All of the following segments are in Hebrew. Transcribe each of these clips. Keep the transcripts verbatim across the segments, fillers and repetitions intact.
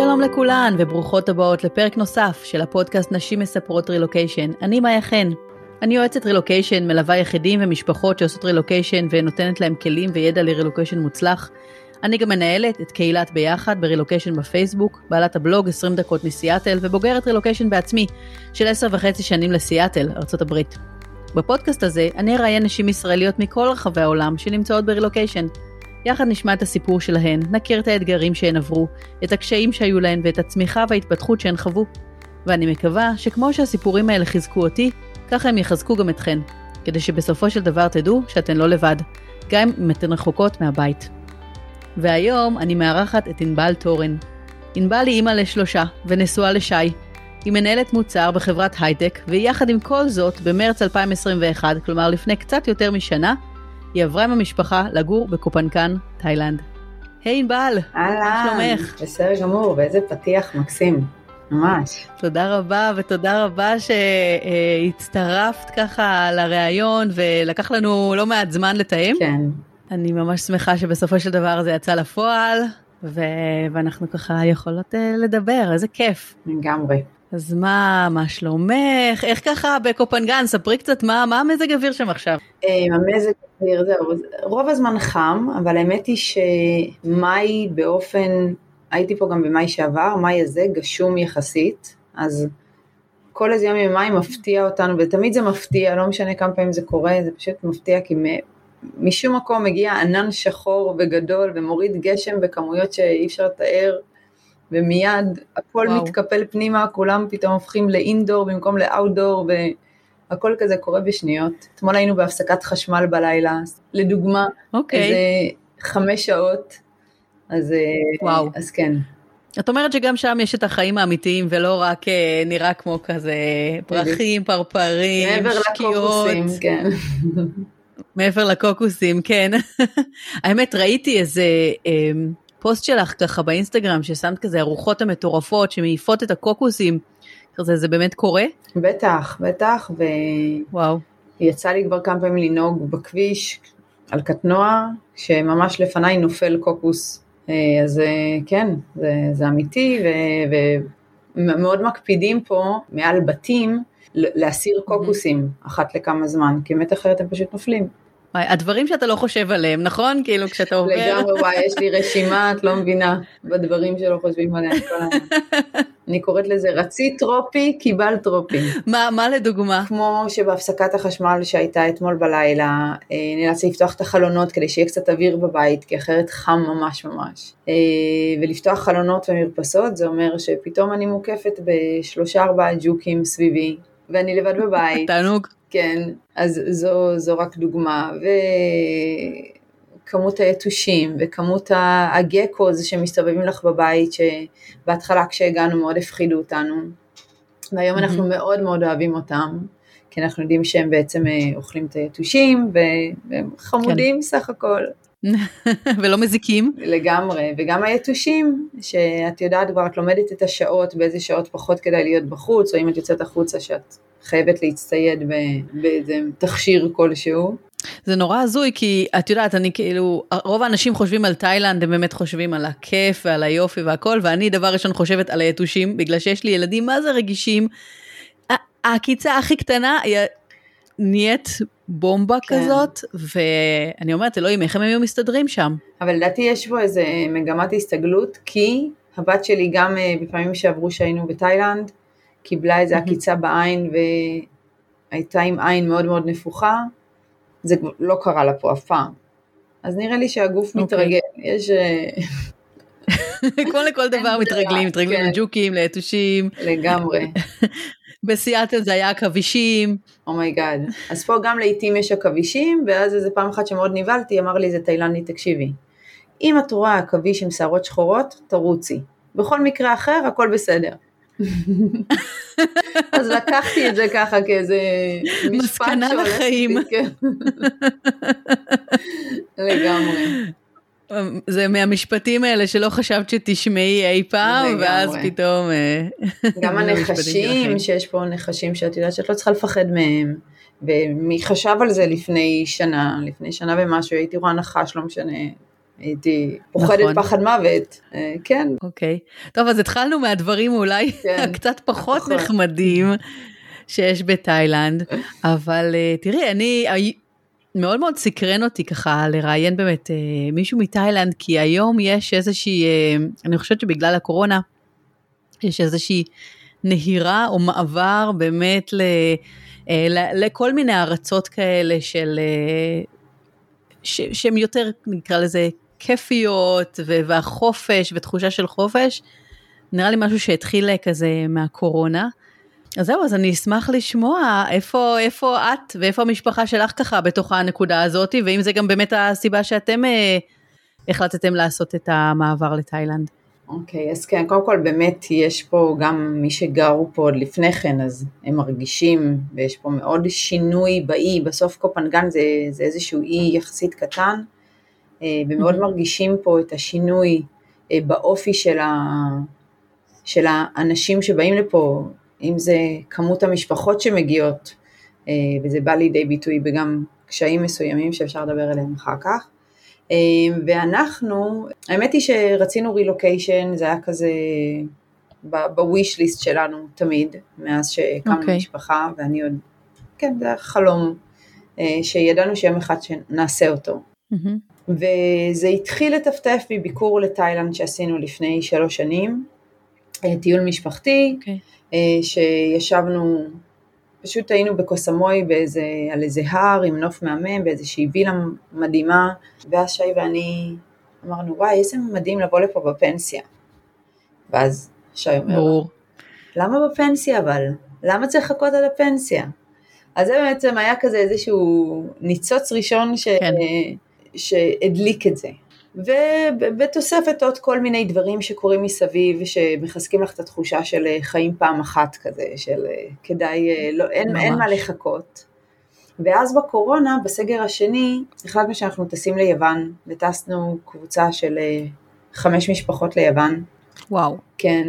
שלום לכולן וברוכות הבאות לפרק נוסף של הפודקאסט נשים מספרות רילוקיישן. אני מאיה חן. אני יועצת רילוקיישן, מלווה יחידים ומשפחות שעושות רילוקיישן ונותנת להם כלים וידע לרילוקיישן מוצלח. אני גם מנהלת את קהילת ביחד ברילוקיישן בפייסבוק, בעלת הבלוג עשרים דקות מסיאטל ובוגרת רילוקיישן בעצמי של עשר וחצי שנים לסיאטל, ארצות הברית. בפודקאסט הזה אני אראיין נשים ישראליות מכל רחבי העולם שנמצאות ברילוקיישן. יחד נשמע את הסיפור שלהן, נכיר את האתגרים שהן עברו, את הקשיים שהיו להן ואת הצמיחה וההתפתחות שהן חוו. ואני מקווה שכמו שהסיפורים האלה חיזקו אותי, כך הם יחזקו גם אתכן, כדי שבסופו של דבר תדעו שאתן לא לבד, גם אם אתן רחוקות מהבית. והיום אני מארחת את ענבל תורן. ענבל היא אימא לשלושה ונשואה לשי. היא מנהלת מוצר בחברת הייטק, ויחד עם כל זאת, במרץ אלפיים עשרים ואחת, כלומר לפני קצת יותר משנה, היא עברה עם המשפחה לגור בקופנקן, תאילנד. היי ענבל, מה שלומך? בסדר גמור, ואיזה פתיח מקסים, ממש. תודה רבה, ותודה רבה שהצטרפת ככה לראיון, ולקח לנו לא מעט זמן לתאם. כן. אני ממש שמחה שבסופו של דבר זה יצא לפועל, ואנחנו ככה יכולות לדבר, איזה כיף. לגמרי. אז מה, מה שלומך? איך ככה בקופנגן? ספרי קצת מה, מה המזג אוויר שם עכשיו? המזג אוויר, זהו, רוב הזמן חם, אבל האמת היא שמאי באופן, הייתי פה גם במאי שעבר, מאי הזה גשום יחסית, אז כל איזה יום עם מאי מפתיע אותנו, ותמיד זה מפתיע, לא משנה כמה פעמים זה קורה, זה פשוט מפתיע, כי משום מקום מגיע ענן שחור וגדול, ומוריד גשם בכמויות שאי אפשר לתאר, ומיד הכל וואו. מתקפל פנימה, כולם פתאום הופכים לאינדור במקום לאוטדור, והכל כזה קורה בשניות. אתמול היינו בהפסקת חשמל בלילה, לדוגמה, אוקיי. איזה חמש שעות, אז, אז כן. את אומרת שגם שם יש את החיים האמיתיים, ולא רק נראה כמו כזה פרחים, פרפרים, מעבר שקיות. לקורסים, כן. מעבר לקוקוסים, כן. האמת, ראיתי איזה פוסט שלך ככה באינסטגרם, ששמת כזה הרוחות המטורפות, שמעיפות את הקוקוסים, כזה, זה באמת קורה? בטח, בטח, ו... וואו. יצא לי כבר כמה פעמים לנהוג בכביש, על קטנוע, שממש לפניי נופל קוקוס, אז כן, זה, זה אמיתי, ומאוד ו... מקפידים פה, מעל בתים, להסיר קוקוסים אחת לכמה זמן, כי באמת אחרת הם פשוט נופלים. הדברים שאתה לא חושב עליהם, נכון? כאילו כשאתה עובר... לגמרי, וואי, יש לי רשימה, את לא מבינה, בדברים שלא חושבים עליהם. אני קוראת לזה, רצי טרופי, קיבל טרופי. מה לדוגמה? כמו שבהפסקת החשמל שהייתה אתמול בלילה, נאלצתי לפתוח את החלונות כדי שיהיה קצת אוויר בבית, כי אחרת חם ממש ממש. ולפתוח חלונות ומרפסות, זה אומר שפתאום אני מוקפת בשלושה ארבעה ג'וקים סביבי, ואני לבד בבית. תענוג. כן, אז זו, זו רק דוגמה, וכמות היתושים, וכמות הגקוז שמסתובבים לך בבית, שבהתחלה כשהגענו מאוד הפחידו אותנו, והיום אנחנו מאוד מאוד אוהבים אותם, כי אנחנו יודעים שהם בעצם אוכלים את היתושים, והם חמודים סך הכל. ולא מזיקים. לגמרי, וגם היתושים, שאת יודעת כבר, את לומדת את השעות, באיזה שעות פחות כדאי להיות בחוץ, או אם את יוצאת החוצה שאת... חייבת להצטייד באיזה תכשיר כלשהו. זה נורא הזוי, כי את יודעת, אני כאילו, רוב האנשים חושבים על תאילנד, הם באמת חושבים על הכיף ועל היופי והכל, ואני דבר ראשון חושבת על היתושים, בגלל שיש לי ילדים, מה זה רגישים? הקיצה הכי קטנה נהיית בומבה כזאת, ואני אומרת, אלוהים, איך הם היו מסתדרים שם? אבל לדעתי יש פה איזה מגמת הסתגלות, כי הבת שלי גם בפעמים שעברו שהיינו בתאילנד, קיבלה איזה הקיצה בעין, והייתה עם עין מאוד מאוד נפוחה, זה לא קרה לה פה אף פעם. אז נראה לי שהגוף מתרגל, יש... כל לכל דבר מתרגלים, מתרגלים לג'וקים, ליתושים. לגמרי. בסיאטל זה היה הכבישים. אומייגאד. אז פה גם לעתים יש הכבישים, ואז איזה פעם אחת שמאוד נבלתי, אמר לי, זה תאילנדי, תקשיבי. אם את רואה הכביש עם שערות שחורות, תרוצי. בכל מקרה אחר, הכל בסדר. אז לקחתי את זה ככה כאיזה מסקנה לחיים. לגמרי, זה מהמשפטים האלה שלא חשבת שתשמעי אי פעם, ואז פתאום גם הנחשים, שיש פה נחשים שאת יודעת שאת לא צריכה לפחד מהם, ומי חשב על זה לפני שנה לפני שנה ומשהו, הייתי רואה נחש, לא משנה הייתי פוחדת נכון. פחד מוות, כן. אוקיי, טוב, אז התחלנו מהדברים אולי כן. קצת פחות נכון. נחמדים שיש בתאילנד, אבל תראי, אני מאוד מאוד סקרן אותי ככה לראיין באמת מישהו מתאילנד, כי היום יש איזושהי, אני חושבת שבגלל הקורונה, יש איזושהי נהירה או מעבר באמת ל, לכל מיני ארצות כאלה של... שהן יותר, נקרא לזה, כיפיות, והחופש, ותחושה של חופש, נראה לי משהו שהתחיל כזה מהקורונה. אז זהו, אז אני אשמח לשמוע איפה, איפה את, ואיפה המשפחה שלך ככה בתוך הנקודה הזאת, ואם זה גם באמת הסיבה שאתם אה, החלטתם לעשות את המעבר לתאילנד. אוקיי, אז כן, קודם כל באמת יש פה גם מי שגרו פה עוד לפני כן, אז הם מרגישים, ויש פה מאוד שינוי באי, בסוף קופנגן זה, זה איזשהו אי יחסית קטן, ומאוד מרגישים פה את השינוי באופי של, ה, של האנשים שבאים לפה, אם זה כמות המשפחות שמגיעות, וזה בא לידי ביטוי וגם קשיים מסוימים שאפשר לדבר עליהם אחר כך, ואנחנו, האמת היא שרצינו רילוקיישן, זה היה כזה בוויש ליסט שלנו תמיד, מאז שקמנו okay. משפחה, ואני עוד, כן, זה היה חלום, שידענו שיום אחד שנעשה אותו. Mm-hmm. וזה התחיל לטפטף בביקור לתאילנד שעשינו לפני שלוש שנים, טיול משפחתי, okay. שישבנו, פשוט היינו בקוסמוי באיזה, על איזה הר עם נוף מהמם, באיזושהי וילה מדהימה, ואז שי ואני אמרנו, וואי, איזה מדהים לבוא לפה בפנסיה. ואז שי אומר, למה בפנסיה אבל? למה צריך לחכות על הפנסיה? אז זה בעצם היה כזה איזשהו ניצוץ ראשון ש... כן. שהדליק את זה. ובתוספת עוד כל מיני דברים שקורים מסביב, שמחזקים לך את התחושה של חיים פעם אחת כזה, של כדאי, לא, אין, אין מה לחכות. ואז בקורונה, בסגר השני, החלטנו שאנחנו טסים ליוון, וטסנו קבוצה של חמש משפחות ליוון. וואו. כן,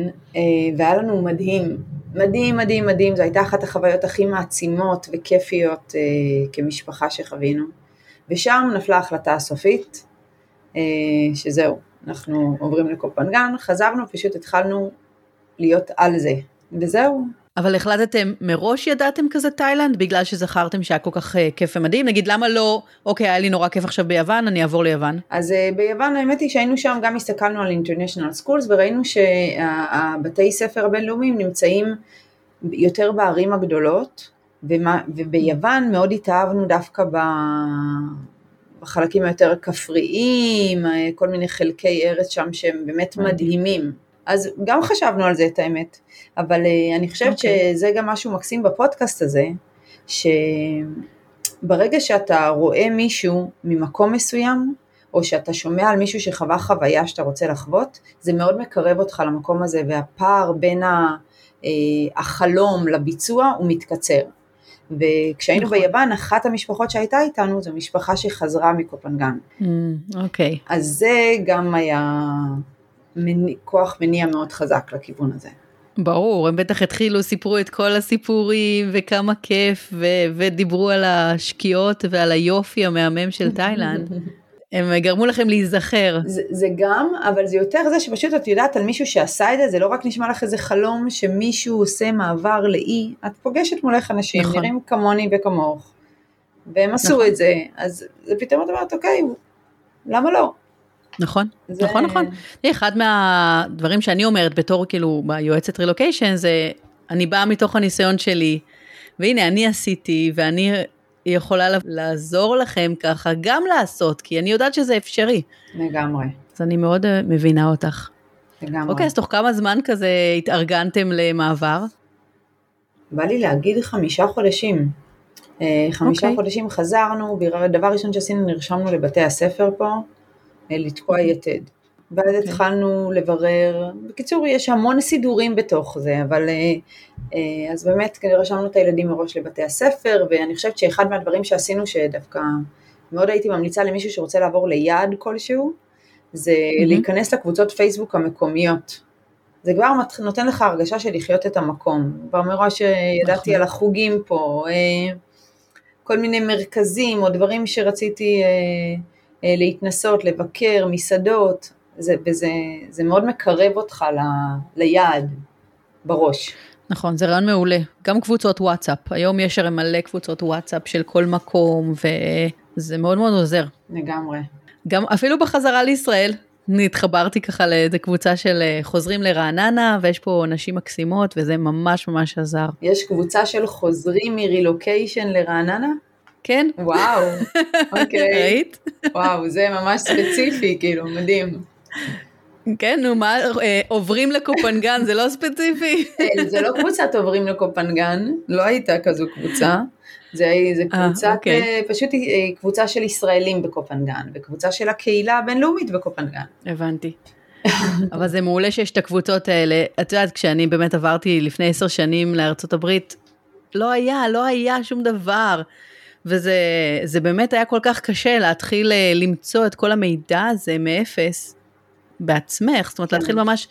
והיה לנו מדהים, מדהים, מדהים, מדהים, זו הייתה אחת החוויות הכי מעצימות וכיפיות כמשפחה שחווינו. ושם נפלה ההחלטה הסופית, שזהו, אנחנו עוברים לקופנגן, חזרנו, פשוט התחלנו להיות על זה, וזהו. אבל החלטתם, מראש ידעתם כזה תאילנד, בגלל שזכרתם שהיה כל כך כיף ומדהים, נגיד למה לא, אוקיי, היה לי נורא כיף עכשיו ביוון, אני אעבור ליוון. אז ביוון, האמת היא שהיינו שם, גם הסתכלנו על International Schools, וראינו שהבתי ספר הבינלאומיים נמצאים יותר בערים הגדולות, וביוון מאוד התאהבנו דווקא ב... בחלקים היותר כפריים, כל מיני חלקי ארץ שם שהם באמת מדהימים. אז גם חשבנו על זה את האמת, אבל אני חושבת okay. שזה גם משהו מקסים בפודקאסט הזה, שברגע שאתה רואה מישהו ממקום מסוים, או שאתה שומע על מישהו שחווה חוויה שאתה רוצה לחוות, זה מאוד מקרב אותך למקום הזה, והפער בין החלום לביצוע הוא מתקצר. וכשהיינו נכון. ביוון, אחת המשפחות שהייתה איתנו, זו משפחה שחזרה מקופנגן. אוקיי. Mm, okay. אז זה גם היה מני, כוח מניע מאוד חזק לכיוון הזה. ברור, הם בטח התחילו, סיפרו את כל הסיפורים, וכמה כיף, ו- ודיברו על השקיעות ועל היופי המהמם של תאילנד. הם גרמו לכם להיזכר. זה, זה גם, אבל זה יותר זה שפשוט את יודעת על מישהו שעשה את זה, זה לא רק נשמע לך איזה חלום שמישהו עושה מעבר לאי, את פוגשת מולך אנשים, נכון. נראים כמוני וכמוך, והם עשו נכון. את זה, אז זה פתאום את אומרת, אוקיי, למה לא? נכון, זה... נכון, נכון. אחד מהדברים שאני אומרת בתור כאילו ביועצת רילוקיישן, זה אני באה מתוך הניסיון שלי, והנה אני עשיתי ואני... היא יכולה לעזור לכם ככה, גם לעשות, כי אני יודעת שזה אפשרי. לגמרי. אז אני מאוד מבינה אותך. לגמרי. אוקיי, אז תוך כמה זמן כזה התארגנתם למעבר? בא לי להגיד חמישה חודשים. חמישה אוקיי. חודשים חזרנו, דבר ראשון שעשינו, נרשמנו לבתי הספר פה, לתקוע יתד. ואז התחלנו לברר, בקיצור יש המון סידורים בתוך זה, אבל אז באמת רשמנו את הילדים מראש לבתי הספר, ואני חושבת שאחד מהדברים שעשינו שדווקא מאוד הייתי ממליצה למישהו שרוצה לעבור ליעד כלשהו, זה להיכנס לקבוצות פייסבוק המקומיות. זה כבר נותן לך הרגשה של לחיות את המקום, כבר מראש שידעתי על החוגים פה, כל מיני מרכזים או דברים שרציתי להתנסות, לבקר, מסעדות, זה, וזה, זה מאוד מקרב אותך ל, ליעד בראש. נכון, זה רעיון מעולה. גם קבוצות וואטסאפ. היום יש הרי מלא קבוצות וואטסאפ של כל מקום, וזה מאוד מאוד עוזר. לגמרי. גם אפילו בחזרה לישראל, התחברתי ככה לקבוצה של חוזרים לרעננה, ויש פה נשים מקסימות, וזה ממש ממש עזר. יש קבוצה של חוזרים מרילוקיישן לרעננה? כן. וואו, אוקיי. ראית? וואו, זה ממש ספציפי, כאילו, מדהים. כן, נו, מה, עוברים לקופנגן, זה לא ספציפי. זה לא קבוצת עוברים לקופנגן, לא הייתה כזו קבוצה. זה, זה קבוצת, פשוט קבוצה של ישראלים בקופנגן, וקבוצה של הקהילה הבינלאומית בקופנגן. הבנתי. אבל זה מעולה שיש את הקבוצות האלה. את יודעת, כשאני באמת עברתי לפני עשר שנים לארצות הברית, לא היה, לא היה שום דבר. וזה, זה באמת היה כל כך קשה להתחיל למצוא את כל המידע הזה מאפס. בעצמך, זאת אומרת להתחיל ממש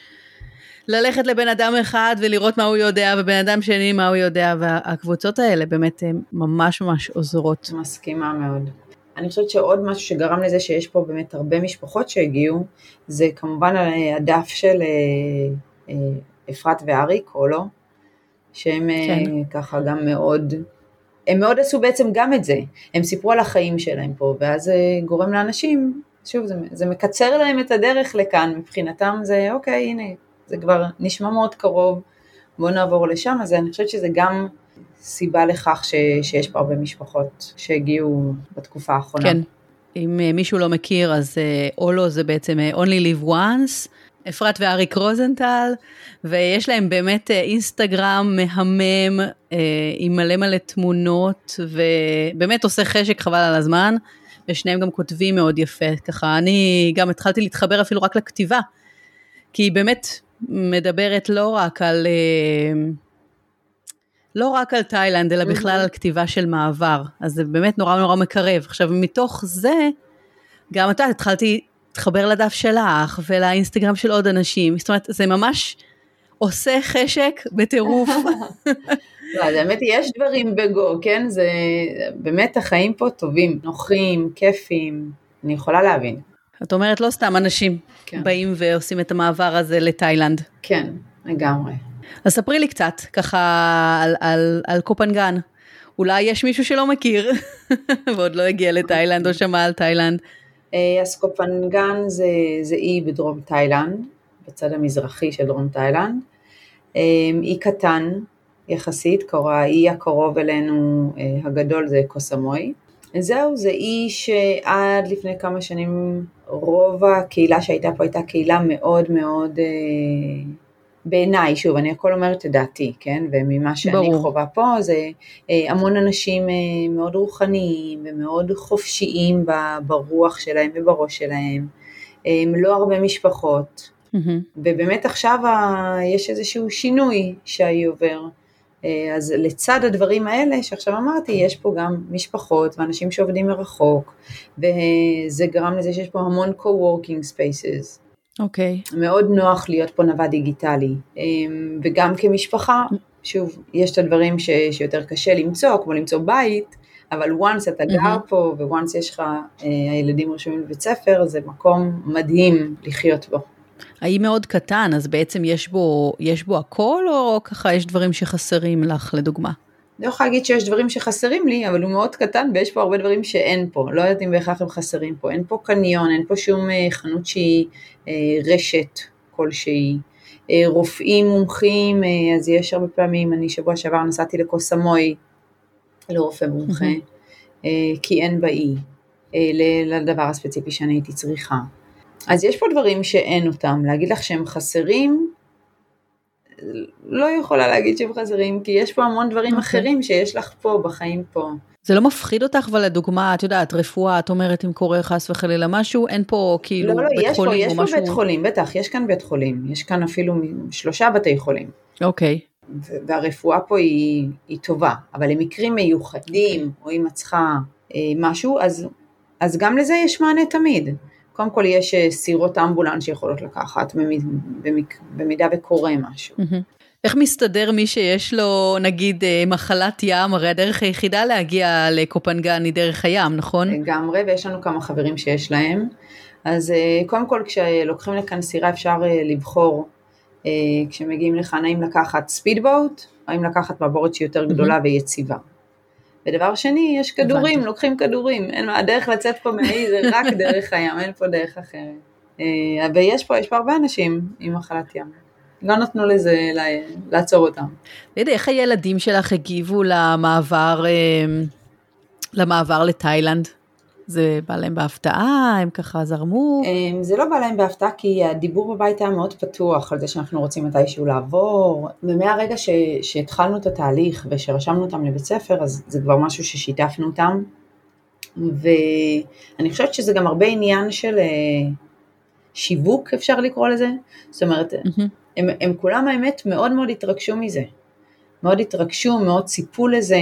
ללכת לבן אדם אחד ולראות מה הוא יודע, ובן אדם שני מה הוא יודע, והקבוצות האלה באמת ממש ממש עוזרות. מסכימה מאוד. אני חושבת שעוד משהו שגרם לזה שיש פה באמת הרבה משפחות שהגיעו, זה כמובן הדף של אפרת ואריק, או לא, שהם ככה גם מאוד, הם מאוד עשו בעצם גם את זה, הם סיפרו על החיים שלהם פה, ואז זה גורם לאנשים, שוב, זה, זה מקצר להם את הדרך לכאן, מבחינתם זה, אוקיי, הנה, זה כבר נשמע מאוד קרוב, בואו נעבור לשם, אז אני חושבת שזה גם סיבה לכך ש, שיש פה הרבה משפחות שהגיעו בתקופה האחרונה. כן, אם מישהו לא מכיר, אז אולו זה בעצם Only Live Once, אפרת ואריק רוזנטל, ויש להם באמת אינסטגרם מהמם, עם מלא מלא תמונות, ובאמת עושה חשק חבל על הזמן, ושניהם גם כותבים מאוד יפה, ככה אני גם התחלתי להתחבר אפילו רק לכתיבה, כי היא באמת מדברת לא רק על, לא רק על תאילנד, אלא בכלל על כתיבה של מעבר, אז זה באמת נורא נורא מקרב. עכשיו מתוך זה, גם אתה התחלתי להתחבר לדף שלך, ולאינסטגרם של עוד אנשים, זאת אומרת זה ממש עושה חשק בטירוף. באמת יש דברים בגו, כן? זה באמת החיים פה טובים, נוחים, כיפים, אני יכולה להבין. את אומרת לא סתם אנשים באים ועושים את המעבר הזה לתאילנד. כן, לגמרי. אז ספרי לי קצת, ככה על קופנגן. אולי יש מישהו שלא מכיר, ועוד לא הגיע לתאילנד או שמע על תאילנד. אז קופנגן זה אי בדרום תאילנד, בצד המזרחי של דרום תאילנד. אי קטן, יחסית, האי הקרוב אלינו הגדול זה קוסמוי. זהו, זה אי שעד לפני כמה שנים רוב הקהילה שהייתה פה הייתה קהילה מאוד מאוד, אה, בעיניי, שוב, אני הכל אומרת את דעתי, כן? וממה שאני ברור. חובה פה זה אה, המון אנשים אה, מאוד רוחניים ומאוד חופשיים ברוח שלהם ובראש שלהם, אה, לא הרבה משפחות. ובאמת עכשיו יש איזשהו שינוי שהיא עובר, אז לצד הדברים האלה שעכשיו אמרתי, יש פה גם משפחות ואנשים שעובדים מרחוק, וזה גרם לזה שיש פה המון co-working spaces. אוקיי. מאוד נוח להיות פה נווה דיגיטלי, וגם כמשפחה, שוב, יש את הדברים ש, שיותר קשה למצוא, כמו למצוא בית, אבל once אתה גר פה, ו-once יש לך, הילדים רשומים בבית ספר, זה מקום מדהים לחיות בו. האי מאוד קטן, אז בעצם יש בו, יש בו הכל, או ככה יש דברים שחסרים לך, לדוגמה? אני לא יכולה להגיד שיש דברים שחסרים לי, אבל הוא מאוד קטן, ויש פה הרבה דברים שאין פה. לא יודעת אם בהכרח הם חסרים פה. אין פה קניון, אין פה שום חנות שהיא רשת כלשהי. רופאים מומחים, אז יש הרבה פעמים, אני שבוע שעבר נסעתי לקוסמוי, לרופא מומחה, כי אין באי, לדבר הספציפי שאני הייתי צריכה. אז יש פה דברים שאין אותם, להגיד לך שהם חסרים, לא יכולה להגיד שהם חסרים, כי יש פה המון דברים okay. אחרים שיש לך פה, בחיים פה. זה לא מפחיד אותך, אבל לדוגמה, את יודעת, רפואה, את אומרת אם קורה חס וחלילה משהו, אין פה כאילו לא, לא, בית חולים פה, או משהו? לא, לא, יש פה בית חולים, בטח, יש כאן בית חולים, יש כאן אפילו שלושה בתי חולים. אוקיי. Okay. והרפואה פה היא, היא טובה, אבל למקרים מיוחדים, okay. או אם את צריכה אה, משהו, אז, אז גם לזה יש מענה תמיד. קודם כל יש סירות אמבולנס שיכולות לקחת, במידה וקורה משהו. איך מסתדר מי שיש לו, נגיד, מחלת ים? הרי הדרך היחידה להגיע לקופנגן היא דרך הים, נכון? לגמרי, ויש לנו כמה חברים שיש להם. אז קודם כל, כשלוקחים לכאן סירה, אפשר לבחור, כשמגיעים לכאן, האם לקחת ספידבוט, האם לקחת מבורת שהיא יותר גדולה ויציבה. ודבר שני, יש כדורים, לוקחים כדורים. אין, הדרך לצאת פה מהאי זה רק דרך הים, אין פה דרך אחרת. ויש פה, יש פה הרבה אנשים עם מחלת ים. לא נתנו לזה לעצור אותם. לידי, איך הילדים שלך הגיבו למעבר, למעבר לתאילנד? זה בא להם בהפתעה, הם ככה זרמו? זה לא בא להם בהפתעה, כי הדיבור בבית היה מאוד פתוח, על זה שאנחנו רוצים מתישהו לעבור, ומהרגע ש, שהתחלנו את התהליך, ושרשמנו אותם לבית ספר, אז זה כבר משהו ששיתפנו אותם, ואני חושבת שזה גם הרבה עניין של שיווק, אפשר לקרוא לזה, זאת אומרת, mm-hmm. הם, הם כולם האמת מאוד מאוד התרגשו מזה, מאוד התרגשו, מאוד ציפו לזה,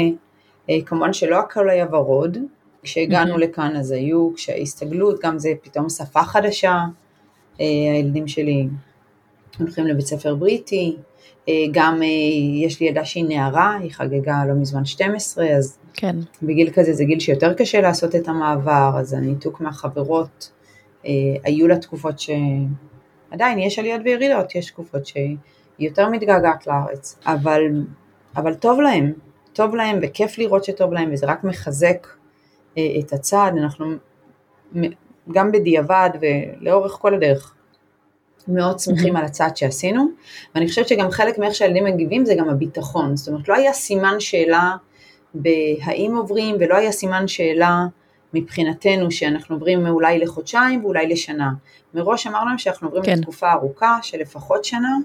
כמובן שלא הכל היה ורוד, כשהגענו mm-hmm. לכאן אז היו, כשההסתגלות, גם זה פתאום שפה חדשה, הילדים שלי הולכים לבית ספר בריטי, גם יש לי ידה שהיא נערה, היא חגגה לא מזמן שתים עשרה, אז כן. בגיל כזה זה גיל שיותר קשה לעשות את המעבר, אז הניתוק מהחברות, היו לה תקופות ש... עדיין יש עליות וירידות, יש תקופות שהיא יותר מתגעגעת לארץ, אבל, אבל טוב להם, טוב להם וכיף לראות שטוב להם, וזה רק מחזק את הצד, אנחנו גם בדיעבד ולאורך כל הדרך מאוד שמחים על הצעד שעשינו, ואני חושבת שגם חלק מאיך שהילדים מגיבים זה גם הביטחון, זאת אומרת לא היה סימן שאלה בהאם עוברים, ולא היה סימן שאלה מבחינתנו שאנחנו עוברים אולי לחודשיים ואולי לשנה. מראש אמרנו להם שאנחנו עוברים כן. לתקופה ארוכה של לפחות שנה,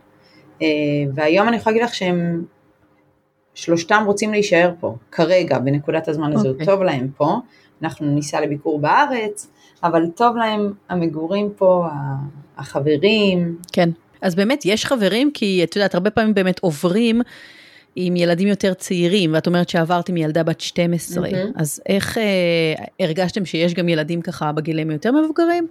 והיום אני יכולה להגיד לך שהם שלושתם רוצים להישאר פה, כרגע, בנקודת הזמן הזאת, okay. טוב להם פה, אנחנו ניסע לביקור בארץ, אבל טוב להם המגורים פה, החברים. כן, אז באמת יש חברים, כי את יודעת, הרבה פעמים באמת עוברים, עם ילדים יותר צעירים, ואת אומרת שעברתם ילדה בת שתים עשרה, mm-hmm. אז איך אה, הרגשתם שיש גם ילדים ככה בגילים יותר מבוגרים?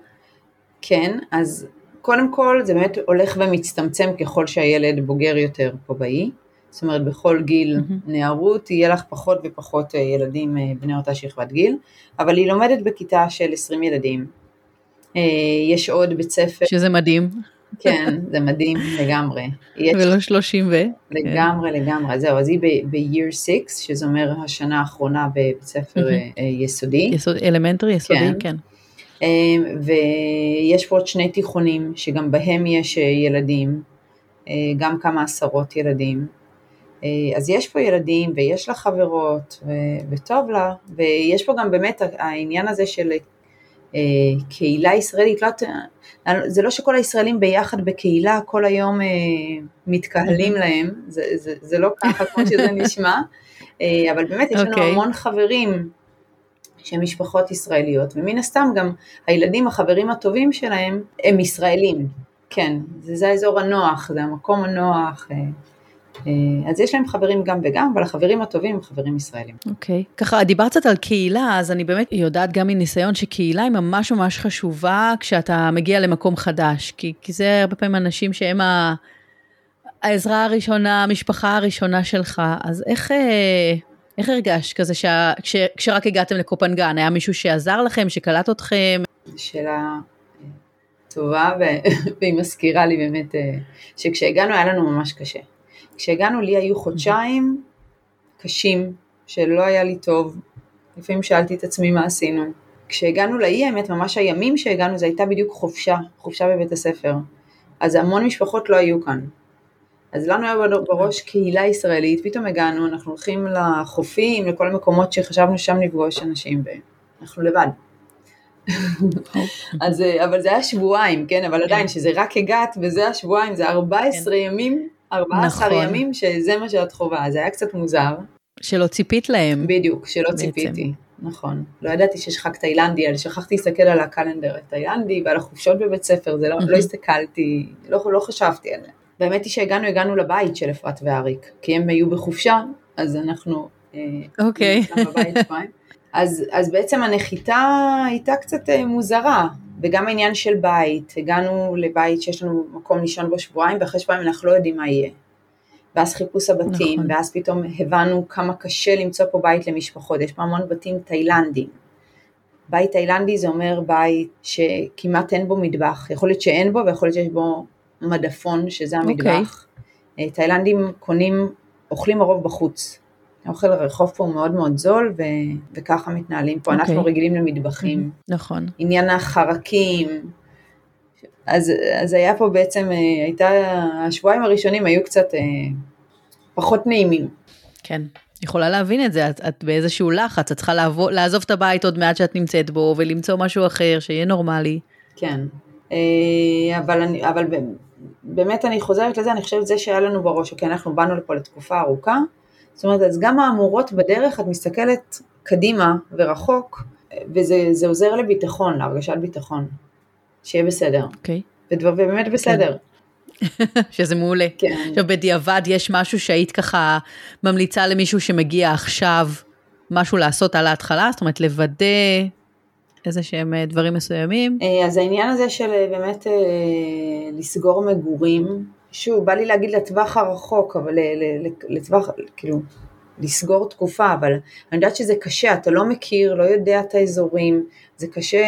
כן, אז קודם כל זה באמת הולך ומצטמצם ככל שהילד בוגר יותר פה באי, זאת אומרת בכל גיל mm-hmm. נערות, יהיה לך פחות ופחות ילדים בני אותה שכבת גיל, אבל היא לומדת בכיתה של עשרים ילדים, אה, יש עוד בית ספר. שזה מדהים. כן, זה מדהים לגמרי. ולא שלושים ו... לגמרי, לגמרי. זהו, אז היא ב-year six, שזה אומר השנה האחרונה בבית ספר יסודי. אלמנטרי, יסודי, כן. ויש פה עוד שני תיכונים, שגם בהם יש ילדים, גם כמה עשרות ילדים. אז יש פה ילדים, ויש לה חברות, וטוב לה, ויש פה גם באמת העניין הזה של... קהילה ישראלית, זה לא שכל הישראלים ביחד בקהילה כל היום מתקהלים להם, זה לא ככה כמו שזה נשמע, אבל באמת יש לנו המון חברים שהם משפחות ישראליות, ומן הסתם גם הילדים, החברים הטובים שלהם, הם ישראלים, כן, זה האזור הנוח, זה המקום הנוח, אז יש להם חברים גם וגם, אבל החברים הטובים הם חברים ישראלים. אוקיי. ככה, דיברת על קהילה, אז אני באמת יודעת גם מניסיון שקהילה היא ממש ממש חשובה כשאתה מגיע למקום חדש, כי זה הרבה פעמים אנשים שהם העזרה הראשונה, המשפחה הראשונה שלך, אז איך... איך הרגש כזה כשרק הגעתם לקופנגן? היה מישהו שעזר לכם, שקלט אתכם? שאלה... טובה, והיא מזכירה לי באמת, שכשהגענו היה לנו ממש קשה. כשהגענו לי היו חודשיים קשים, שלא היה לי טוב, לפעמים שאלתי את עצמי מה עשינו. כשהגענו לאי, האמת, ממש הימים שהגענו, זה הייתה בדיוק חופשה, חופשה בבית הספר. אז המון משפחות לא היו כאן. אז לנו היה בראש קהילה ישראלית, פתאום הגענו, אנחנו הולכים לחופים, לכל המקומות שחשבנו שם לפגוש אנשים, ואנחנו לבד. אז, אבל זה היה שבועיים, כן? אבל עדיין, שזה רק הגעת, וזה השבועיים, זה ארבעה עשר ימים, ארבעה עשר נכון. ימים, שזה מה שאת חובה, זה היה קצת מוזר. שלא ציפית להם. בדיוק, שלא בעצם. ציפיתי, נכון. לא ידעתי ששכח תאילנדי, אבל שכחתי להסתכל על הקלנדר התאילנדי, ועל החופשות בבית ספר, זה לא, לא הסתכלתי, לא, לא חשבתי על זה. באמת היא שהגענו, הגענו לבית של אפרת ואריק, כי הם היו בחופשה, אז אנחנו... אוקיי. Okay. אז, אז בעצם הנחיתה הייתה קצת מוזרה, וגם העניין של בית, הגענו לבית שיש לנו מקום לישון בו שבועיים, ואחרי שבועיים אנחנו לא יודעים מה יהיה. ואז חיפוש הבתים, נכון. ואז פתאום הבנו כמה קשה למצוא פה בית למשפחות, יש פה המון בתים תאילנדים, בית תאילנדי זה אומר בית שכמעט אין בו מטבח, יכול להיות שאין בו ויכול להיות שיש בו מדפון שזה המטבח, okay. תאילנדים קונים, אוכלים הרוב בחוץ, אוכל הרחוב פה הוא מאוד מאוד זול, ו... וככה מתנהלים פה, okay. אנחנו רגילים למטבחים, mm-hmm. נכון. עניין החרקים, אז, אז היה פה בעצם, הייתה, השבועיים הראשונים היו קצת אה, פחות נעימים. כן, יכולה להבין את זה, את, את באיזשהו לחץ, את צריכה לעבור, לעזוב את הבית עוד מעט שאת נמצאת בו, ולמצוא משהו אחר שיהיה נורמלי. כן, אה, אבל, אני, אבל באמת אני חוזרת לזה, אני חושבת זה שהיה לנו בראש, כי אנחנו באנו לפה לתקופה ארוכה, זאת אומרת, אז גם האמורות בדרך, את מסתכלת קדימה ורחוק, וזה זה עוזר לביטחון, להרגשת ביטחון. שיהיה בסדר. אוקיי. ודבר באמת בסדר. שזה מעולה. כן. עכשיו בדיעבד יש משהו שהיית ככה ממליצה למישהו שמגיע עכשיו משהו לעשות על ההתחלה, זאת אומרת לוודא איזה שהם דברים מסוימים. אז העניין הזה של באמת לסגור מגורים, שוב, בא לי להגיד לטווח הרחוק, אבל לטווח, כאילו, לסגור תקופה, אבל אני יודעת שזה קשה, אתה לא מכיר, לא יודע את האזורים, זה קשה...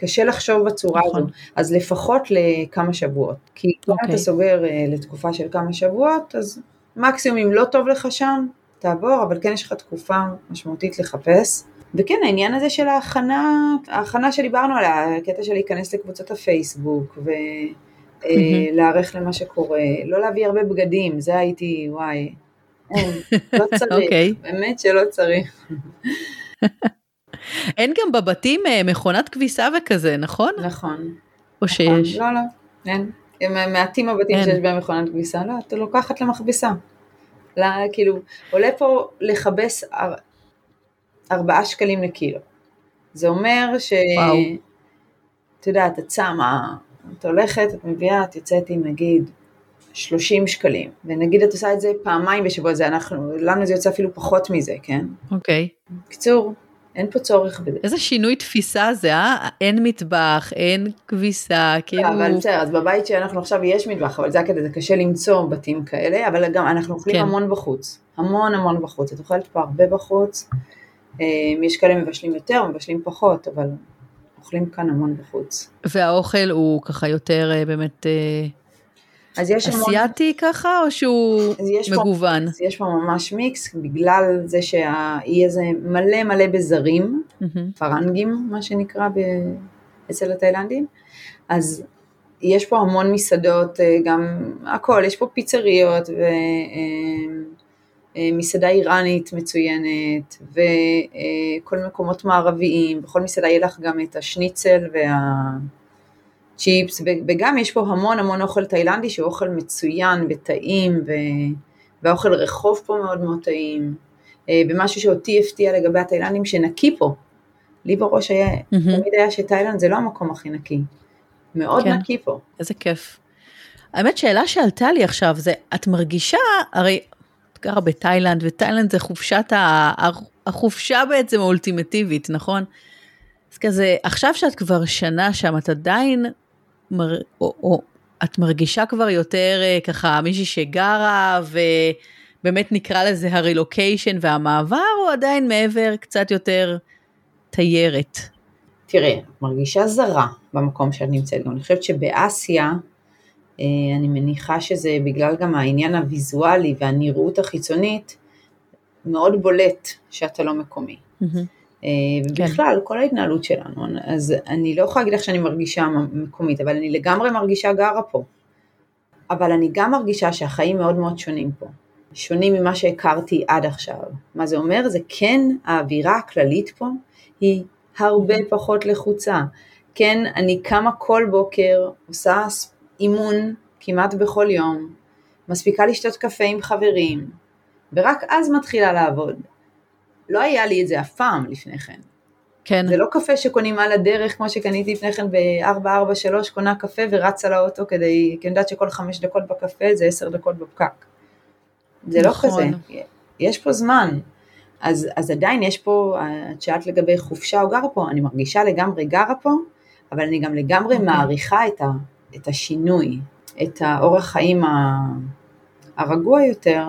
קשה לחשוב בצורה נכון. הזו, אז לפחות לכמה שבועות, כי אם okay. אתה סוגר uh, לתקופה של כמה שבועות, אז מקסימום אם לא טוב לך שם, תעבור, אבל כן יש לך תקופה משמעותית לחפש, וכן העניין הזה של ההכנה, ההכנה שדיברנו עליה, הקטע של להיכנס לקבוצות הפייסבוק, ולערך mm-hmm. למה שקורה, לא להביא הרבה בגדים, זה הייתי וואי, אין, לא צריך, okay. באמת שלא צריך. אין גם בבתים מכונת כביסה וכזה, נכון? נכון. או שיש? לא, לא, אין. הם מעטים הבתים שיש בהם מכונת כביסה, לא, אתה לוקחת למכביסה. לא, כאילו, עולה פה לכבס ארבעה שקלים לקילו. זה אומר ש... אתה יודע, אתה צמה, אתה הולכת, את מביאה, את יוצאת עם נגיד שלושים שקלים, ונגיד את עושה את זה פעמיים בשבוע, זה אנחנו, לנו זה יוצא אפילו פחות מזה, כן? אוקיי. קצור. אין פה צורך בזה. איזה שינוי תפיסה זה, אה? אין מטבח, אין כביסה, כאילו... אבל בסדר, אז בבית שאנחנו עכשיו יש מטבח, אבל זה כדי, זה קשה למצוא בתים כאלה, אבל גם אנחנו אוכלים כן. המון בחוץ, המון המון בחוץ, את אוכלת פה הרבה בחוץ, יש כאלה מבשלים יותר, מבשלים פחות, אבל אוכלים כאן המון בחוץ. והאוכל הוא ככה יותר באמת... אז יש אסיאתי המון... ככה, או שהוא יש מגוון? פה, יש פה ממש מיקס, בגלל זה שהאי הזה מלא מלא בזרים, mm-hmm. פרנגים, מה שנקרא, ב... אצל התאילנדים, אז יש פה המון מסעדות, גם הכל, יש פה פיצריות, ומסעדה איראנית מצוינת, וכל מקומות מערביים, בכל מסעדה יהיה לך גם את השניצל וה... צ'יפס, וגם יש פה המון המון אוכל תאילנדי, שהוא אוכל מצוין וטעים, ואוכל רחוב פה מאוד מאוד טעים, ומשהו שאותי הפתיע לגבי התאילנדים, שנקי פה. לי בראש היה, תמיד היה שתאילנד זה לא המקום הכי נקי, מאוד נקי פה. איזה כיף. האמת, שאלה שעלתה לי עכשיו, זה, את מרגישה, הרי את גרה בתאילנד, ותאילנד זה חופשת, החופשה בעצם האולטימטיבית, נכון? אז כזה, עכשיו שאת כבר שנה שם, את עדיין... מר... או, או, את מרגישה כבר יותר ככה מישהי שגרה ובאמת נקרא לזה הרילוקיישן והמעבר, או עדיין מעבר קצת יותר תיירת? תראה, מרגישה זרה במקום שאת נמצאת. אני חושבת שבאסיה, אני מניחה שזה בגלל גם העניין הוויזואלי והנראות החיצונית, מאוד בולט שאתה לא מקומי. Mm-hmm. ובכלל, כל ההתנהלות שלנו, אז אני לא יכולה להגיד לך שאני מרגישה מקומית, אבל אני לגמרי מרגישה גרה פה, אבל אני גם מרגישה שהחיים מאוד מאוד שונים פה, שונים ממה שהכרתי עד עכשיו, מה זה אומר? זה כן, האווירה הכללית פה היא הרבה פחות לחוצה, כן, אני קמה כל בוקר, עושה אימון כמעט בכל יום, מספיקה לשתות קפה עם חברים, ורק אז מתחילה לעבוד, לא היה לי את זה אף פעם לפני כן. כן. זה לא קפה שקונים על הדרך, כמו שקניתי לפני כן ב-ארבע ארבע שלוש, קונה קפה ורצה לאוטו כדי, כי אני יודעת שכל חמש דקות בקפה זה עשר דקות בפקק. זה נכון. לא כזה. יש פה זמן. אז, אז עדיין יש פה, את שאלת לגבי חופשה או גרה פה, אני מרגישה לגמרי גרה פה, אבל אני גם לגמרי מעריכה את, ה, את השינוי, את האורח חיים ה... הרגוע יותר.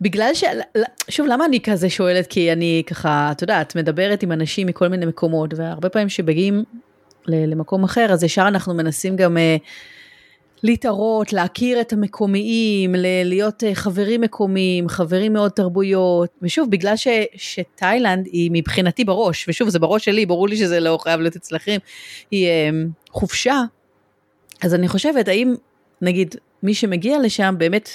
בגלל ש... שוב, למה אני כזה שואלת? כי אני ככה, אתה יודע, את מדברת עם אנשים מכל מיני מקומות, והרבה פעמים שבגעים למקום אחר, אז ישר אנחנו מנסים גם להתערות, להכיר את המקומיים, להיות חברים מקומיים, חברים מאוד תרבויות, ושוב, בגלל ש... שתאילנד היא מבחינתי בראש, ושוב, זה בראש שלי, ברור לי שזה לא חייב להיות אצלכם, היא חופשה, אז אני חושבת, האם, נגיד, מי שמגיע לשם באמת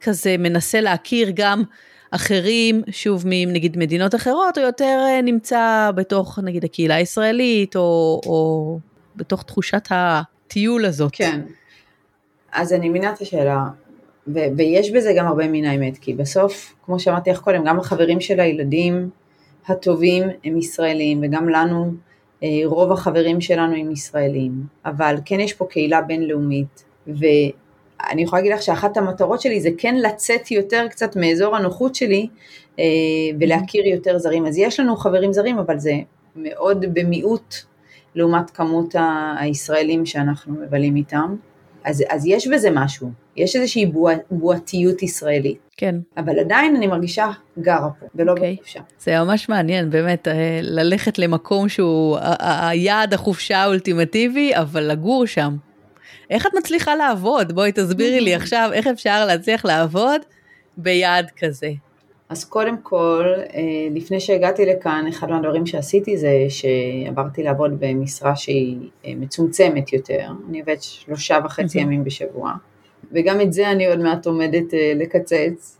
כזה מנסה להכיר גם אחרים, שוב, נגיד מדינות אחרות, או יותר נמצא בתוך, נגיד, הקהילה הישראלית, או, או בתוך תחושת הטיול הזאת. כן. אז אני מינה את השאלה, ו- ויש בזה גם הרבה מן האמת, כי בסוף, כמו שאמרתי לך קודם, גם החברים של הילדים הטובים הם ישראלים, וגם לנו, רוב החברים שלנו הם ישראלים, אבל כן יש פה קהילה בינלאומית, ואני יכולה להגיד לך שאחת המטרות שלי זה כן לצאת יותר קצת מאזור הנוחות שלי, ולהכיר יותר זרים, אז יש לנו חברים זרים, אבל זה מאוד במיעוט, לעומת כמות הישראלים שאנחנו מבלים איתם, אז, אז יש בזה משהו, יש איזושהי בוע, בועתיות ישראלית. כן. אבל עדיין אני מרגישה גרה פה, ולא okay. בחופשה. זה ממש מעניין, באמת, ללכת למקום שהוא היעד החופשה האולטימטיבי, אבל לגור שם. איך את מצליחה לעבוד? בואי תסבירי לי עכשיו, איך אפשר להצליח לעבוד ביעד כזה? אז קודם כל, לפני שהגעתי לכאן, אחד מהדברים שעשיתי זה שעברתי לעבוד במשרה שהיא מצומצמת יותר, אני עובדת שלושה וחצי ימים בשבוע, וגם את זה אני עוד מעט עומדת לקצץ.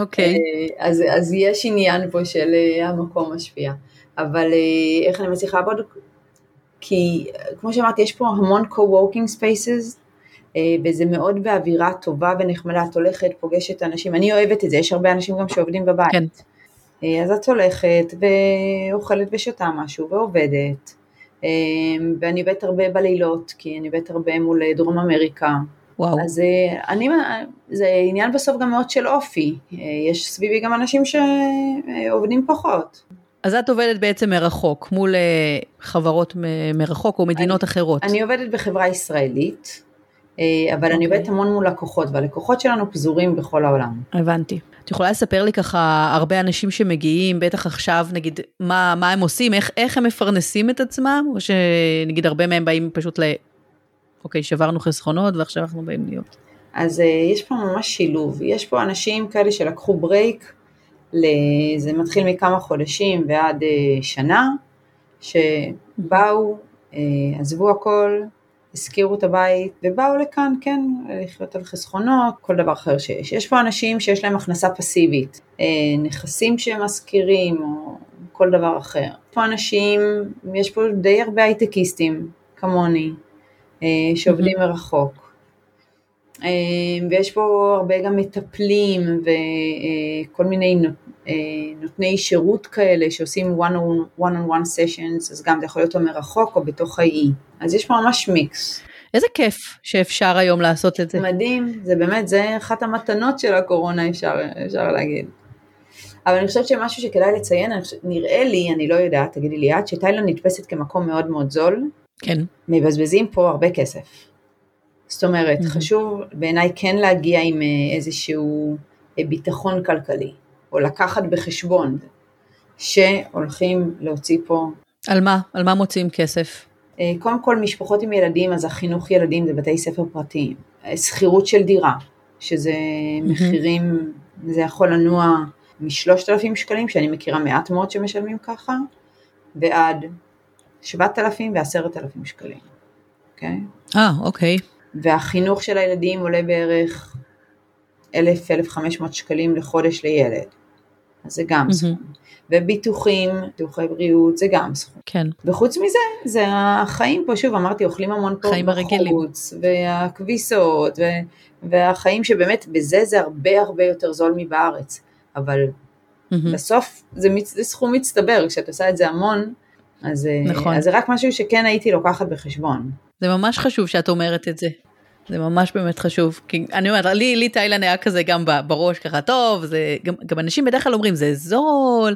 אוקיי. אז, אז יש עניין פה של המקום השפיע, אבל איך אני מצליחה לעבוד? כי כמו שאמרתי, יש פה המון co-working spaces, וזה מאוד באווירה טובה ונחמדה, את הולכת, פוגשת אנשים, אני אוהבת את זה, יש הרבה אנשים גם שעובדים בבית, כן. אז את הולכת ואוכלת ושותה משהו ועובדת, ואני בית הרבה בלילות, כי אני בית הרבה מול דרום אמריקה, וואו. אז אני, זה עניין בסוף גם מאוד של אופי, יש סביבי גם אנשים שעובדים פחות. אז את עובדת בעצם מרחוק, מול חברות מרחוק או מדינות אני, אחרות? אני עובדת בחברה ישראלית, אבל okay. אני עובדת המון מול לקוחות, והלקוחות שלנו פזורים בכל העולם. הבנתי. את יכולה לספר לי ככה, הרבה אנשים שמגיעים, בטח עכשיו, נגיד, מה, מה הם עושים, איך, איך הם מפרנסים את עצמם, או שנגיד הרבה מהם באים פשוט ל... אוקיי, שברנו חסכונות, ועכשיו אנחנו באים להיות. אז יש פה ממש שילוב, יש פה אנשים כאלה שלקחו ברייק, זה מתחיל מכמה חודשים ועד שנה, שבאו, עזבו הכל, הזכירו את הבית, ובאו לכאן, כן, לחיות על חסכונות, כל דבר אחר שיש. יש פה אנשים שיש להם הכנסה פסיבית, נכסים שהם מזכירים, או כל דבר אחר. יש פה אנשים, יש פה די הרבה הייטקיסטים, כמוני, שעובדים מרחוק. ויש פה הרבה גם מטפלים, וכל מיני נותני שירות כאלה, שעושים one-on-one sessions, אז גם זה יכול להיות או מרחוק, או בתוך האי. אז יש פה ממש מיקס. איזה כיף שאפשר היום לעשות את זה. מדהים, זה באמת, זה אחת המתנות של הקורונה, אפשר, אפשר להגיד. אבל אני חושבת שמשהו שכדאי לציין, נראה לי, אני לא יודעת, תגידי לי עד, שתאילנד נתפסת כמקום מאוד מאוד זול, כן. מבזבזים פה הרבה כסף. זאת אומרת, mm-hmm. חשוב בעיניי כן להגיע עם איזשהו ביטחון כלכלי, או לקחת בחשבון, שהולכים להוציא פה. על מה? על מה מוצאים כסף? קודם כל, משפחות עם ילדים, אז החינוך ילדים זה בתי ספר פרטיים. סחירות של דירה, שזה mm-hmm. מחירים, זה יכול לנוע משלושת אלפים שקלים, שאני מכירה מעט מאוד שמשלמים ככה, ועד שבעת אלפים ועשרת אלפים שקלים. אוקיי? אה, אוקיי. והחינוך של הילדים עולה בערך אלף עד אלף וחמש מאות שקלים לחודש לילד. אז זה גם סכום. וביטוחים, ביטוחי בריאות, זה גם סכום. כן. וחוץ מזה, זה החיים פה, שוב, אמרתי, אוכלים המון פה בחוץ, והכביסות, והחיים שבאמת בזה זה הרבה הרבה יותר זול מבארץ. אבל בסוף זה סכום מצטבר, כשאת עושה את זה המון, אז זה רק משהו שכן הייתי לוקחת בחשבון. זה ממש חשוב שאת אומרת את זה. זה ממש באמת חשוב. כי אני אומרת, לי, לי תאילנד היה כזה גם בראש ככה, טוב, זה, גם, גם אנשים בדרך כלל אומרים, זה זול.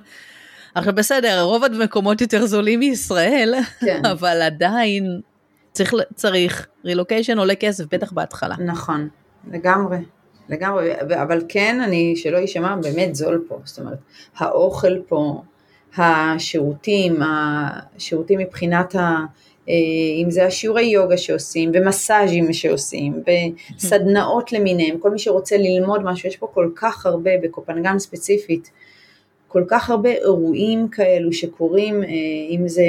עכשיו בסדר, רוב המקומות יותר זולים מישראל, כן. אבל עדיין צריך, צריך, רילוקיישן עולה כסף, בטח בהתחלה. נכון. לגמרי, לגמרי, אבל כן, אני, שלא יישמע, באמת זול פה, זאת אומרת, האוכל פה, השירותים, השירותים מבחינת ה... אם זה השיעורי יוגה שעושים, ומסאז'ים שעושים, וסדנאות למיניהם, כל מי שרוצה ללמוד משהו, יש פה כל כך הרבה, בקופנגן ספציפית, כל כך הרבה אירועים כאלו שקורים, אם זה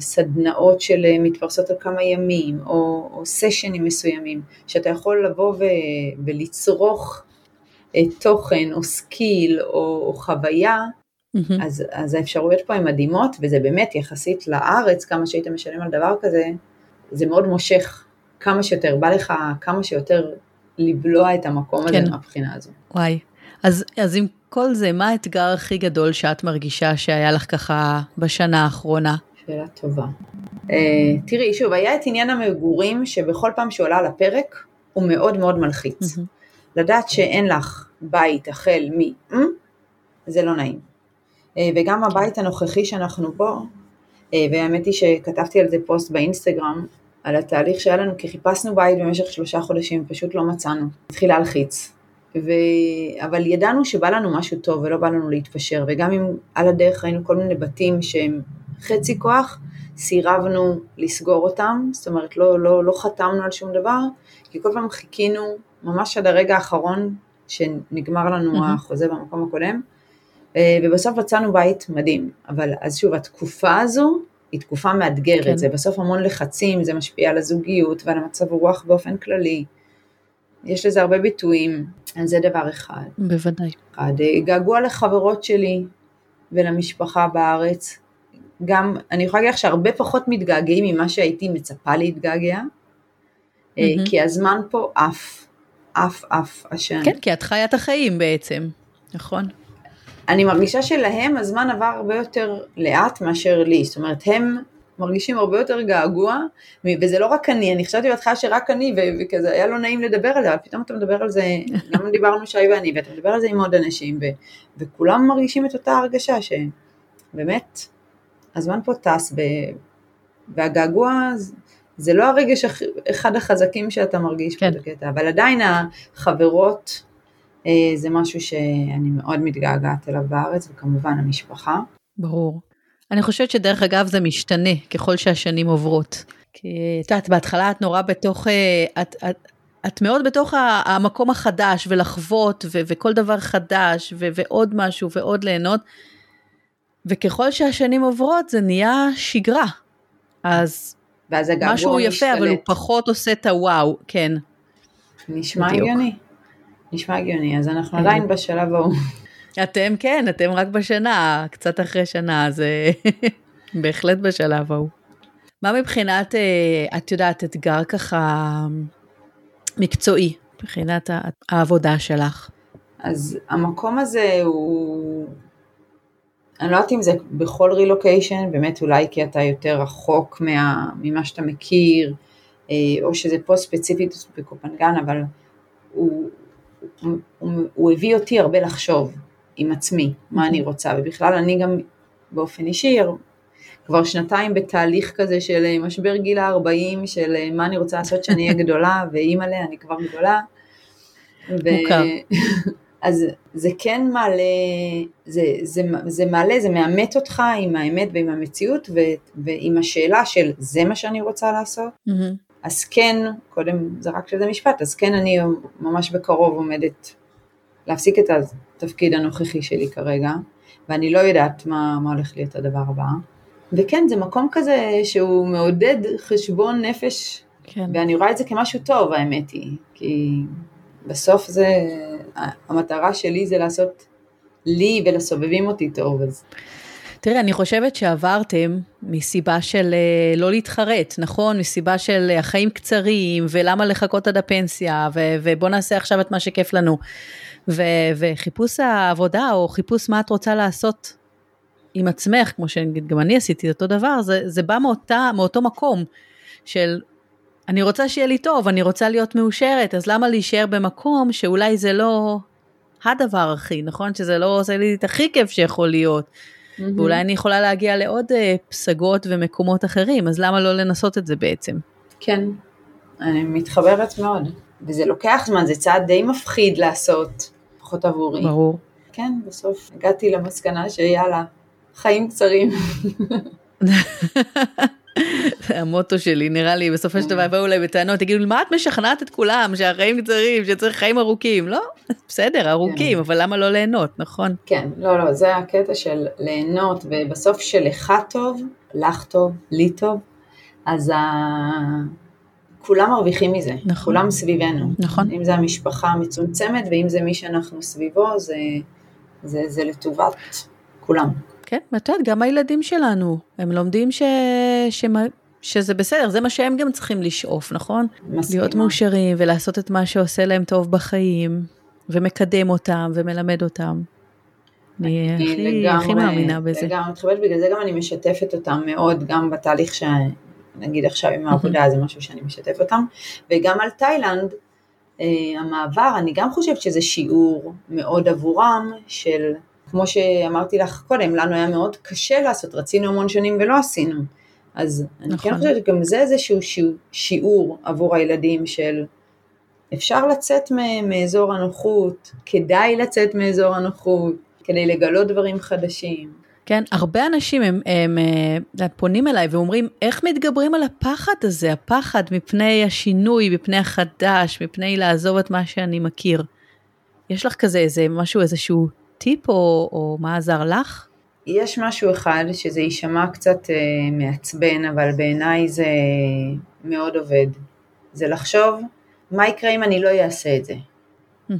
סדנאות של מתפרסות על כמה ימים, או, או סשנים מסוימים, שאתה יכול לבוא ו, ולצרוך תוכן, או סקיל, או, או חוויה, Mm-hmm. אז, אז האפשרויות פה הן מדהימות, וזה באמת יחסית לארץ, כמה שהיית משלם על דבר כזה, זה מאוד מושך, כמה שיותר בא לך, כמה שיותר לבלוע את המקום כן. הזה מהבחינה הזו. וואי, אז, אז עם כל זה, מה האתגר הכי גדול שאת מרגישה שהיה לך ככה בשנה האחרונה? שאלה טובה. Uh, תראי, שוב, היה את עניין המגורים, שבכל פעם שעולה על הפרק, הוא מאוד מאוד מלחיץ. Mm-hmm. לדעת שאין לך בית החל מי, mm? זה לא נעים. וגם הבית הנוכחי שאנחנו בו, והאמת היא שכתבתי על זה פוסט באינסטגרם, על התהליך שהיה לנו, כי חיפשנו בית במשך שלושה חודשים, פשוט לא מצאנו, התחיל להלחיץ, ו... אבל ידענו שבא לנו משהו טוב, ולא בא לנו להתפשר, וגם אם על הדרך ראינו כל מיני בתים שהם חצי כוח, סירבנו לסגור אותם, זאת אומרת לא, לא, לא חתמנו על שום דבר, כי כל פעם חיכינו, ממש עד הרגע האחרון, שנגמר לנו החוזה במקום הקודם, ובסוף מצאנו בית מדהים, אבל אז שוב, התקופה הזו היא תקופה מאתגרת, כן. זה בסוף המון לחצים, זה משפיע על הזוגיות ועל המצב הרוח באופן כללי, יש לזה הרבה ביטויים, אז זה דבר אחד. בוודאי. אחד, געגוע לחברות שלי ולמשפחה בארץ, גם אני יכולה להגיד שהרבה פחות מתגעגעים ממה שהייתי מצפה להתגעגע, mm-hmm. כי הזמן פה אף, אף, אף השם. כן, כי את חיית החיים בעצם, נכון? אני מרגישה שלהם הזמן עבר הרבה יותר לאט מאשר לי, זאת אומרת, הם מרגישים הרבה יותר געגוע, וזה לא רק אני, אני חשבתי בהתחלה שרק אני, וכזה היה לא נעים לדבר על זה, אבל פתאום אתה מדבר על זה, גם דיברנו שי ואני, ואתה מדבר על זה עם עוד אנשים, וכולם מרגישים את אותה הרגשה, שבאמת, הזמן פה טס, והגעגוע, זה לא הרגש אחד החזקים שאתה מרגיש פה בקטע, אבל עדיין החברות, זה משהו שאני מאוד מתגעגעת אליו בארץ, וכמובן המשפחה. ברור. אני חושבת שדרך אגב זה משתנה, ככל שהשנים עוברות. כי את בהתחלה את נורא בתוך, את, את, את מאוד בתוך המקום החדש, ולחוות, ו, וכל דבר חדש, ו, ועוד משהו, ועוד ליהנות, וככל שהשנים עוברות, זה נהיה שגרה. אז משהו יפה, משתלט. אבל הוא פחות עושה את הוואו, כן. נשמע הגיוני. נשמע הגיוני, אז אנחנו עדיין בשלב ההוא. אתם כן, אתם רק בשנה, קצת אחרי שנה, אז בהחלט בשלב ההוא. מה מבחינת, את יודעת, אתגר ככה מקצועי, מבחינת העבודה שלך? אז המקום הזה הוא, אני לא יודעת אם זה בכל רילוקיישן, באמת אולי כי אתה יותר רחוק ממה שאתה מכיר, או שזה פה ספציפית בקופנגן, אבל הוא... הוא, הוא, הוא הביא אותי הרבה לחשוב עם עצמי, מה אני רוצה, ובכלל אני גם באופן אישי, כבר שנתיים בתהליך כזה של משבר גיל ה-ארבעים, של מה אני רוצה לעשות שאני אהיה גדולה, ואימא לה, אני כבר גדולה. ו... אז זה כן מעלה, זה, זה, זה מעלה, זה מאמת אותך עם האמת ועם המציאות, ו, ועם השאלה של זה מה שאני רוצה לעשות. Mm-hmm. אז כן, קודם זרק שזה משפט, אז כן אני ממש בקרוב עומדת להפסיק את התפקיד הנוכחי שלי כרגע, ואני לא יודעת מה, מה הולך להיות הדבר הבא. וכן, זה מקום כזה שהוא מעודד חשבון נפש, כן. ואני רואה את זה כמשהו טוב, האמת היא, כי בסוף זה, המטרה שלי זה לעשות לי ולסובבים אותי טוב, אז... תראה, אני חושבת שעברתם מסיבה של לא להתחרט, נכון? מסיבה של החיים קצרים, ולמה לחכות עד הפנסיה, ו- ובוא נעשה עכשיו את מה שכיף לנו. ו- וחיפוש העבודה, או חיפוש מה את רוצה לעשות עם עצמך, כמו שגם אני עשיתי אותו דבר, זה, זה בא מאותה, מאותו מקום של, אני רוצה שיהיה לי טוב, אני רוצה להיות מאושרת, אז למה להישאר במקום שאולי זה לא הדבר הכי, נכון? שזה לא עושה לי את הכי כיף שיכול להיות. Mm-hmm. ואולי אני יכולה להגיע לעוד פסגות ומקומות אחרים, אז למה לא לנסות את זה בעצם? כן, אני מתחברת מאוד. וזה לוקח זמן, זה צעד די מפחיד לעשות, פחות עבורי. ברור. כן, בסוף הגעתי למסקנה שיאללה, חיים קצרים. זה המוטו שלי, נראה לי, בסופו של דבר באו אולי בטענות, תגידו, מה את משכנעת את כולם, שהחיים קצרים, שצריך חיים ארוכים, לא? בסדר, ארוכים, אבל למה לא ליהנות, נכון? כן, לא, לא, זה הקטע של ליהנות, ובסוף שלך טוב, לך טוב, לי טוב, אז כולם מרוויחים מזה, כולם סביבנו, אם זה המשפחה המצומצמת, ואם זה מי שאנחנו סביבו, זה לטובת כולם. כן, ואתה יודעת, גם הילדים שלנו, הם לומדים ש... ש... שזה בסדר, זה מה שהם גם צריכים לשאוף, נכון? מסכימה. להיות מאושרים ולעשות את מה שעושה להם טוב בחיים, ומקדם אותם ומלמד אותם. אני, אני הכי, לגמרי, הכי מאמינה בזה. לגמרי, מתחברת, בגלל זה גם אני משתפת אותם מאוד, גם בתהליך שנגיד עכשיו עם העבודה, זה משהו שאני משתפת אותם, וגם על תאילנד, אה, המעבר, אני גם חושבת שזה שיעור מאוד עבורם של... כמו שאמרתי לך קודם, לנו היה מאוד קשה לעשות, רצינו המון שנים ולא עשינו. אז נכון. אני כן חושבת שגם זה איזשהו שיעור עבור הילדים של אפשר לצאת מאזור הנוחות, כדאי לצאת מאזור הנוחות, כדי לגלות דברים חדשים. כן, הרבה אנשים הם, הם, הם פונים אליי ואומרים, איך מתגברים על הפחד הזה, הפחד מפני השינוי, מפני החדש, מפני לעזוב את מה שאני מכיר. יש לך כזה איזה משהו, איזשהו... טיפ או, או מה עזר לך? יש משהו אחד שזה יישמע קצת אה, מעצבן, אבל בעיניי זה מאוד עובד. זה לחשוב, מה יקרה אם אני לא אעשה את זה? Mm-hmm.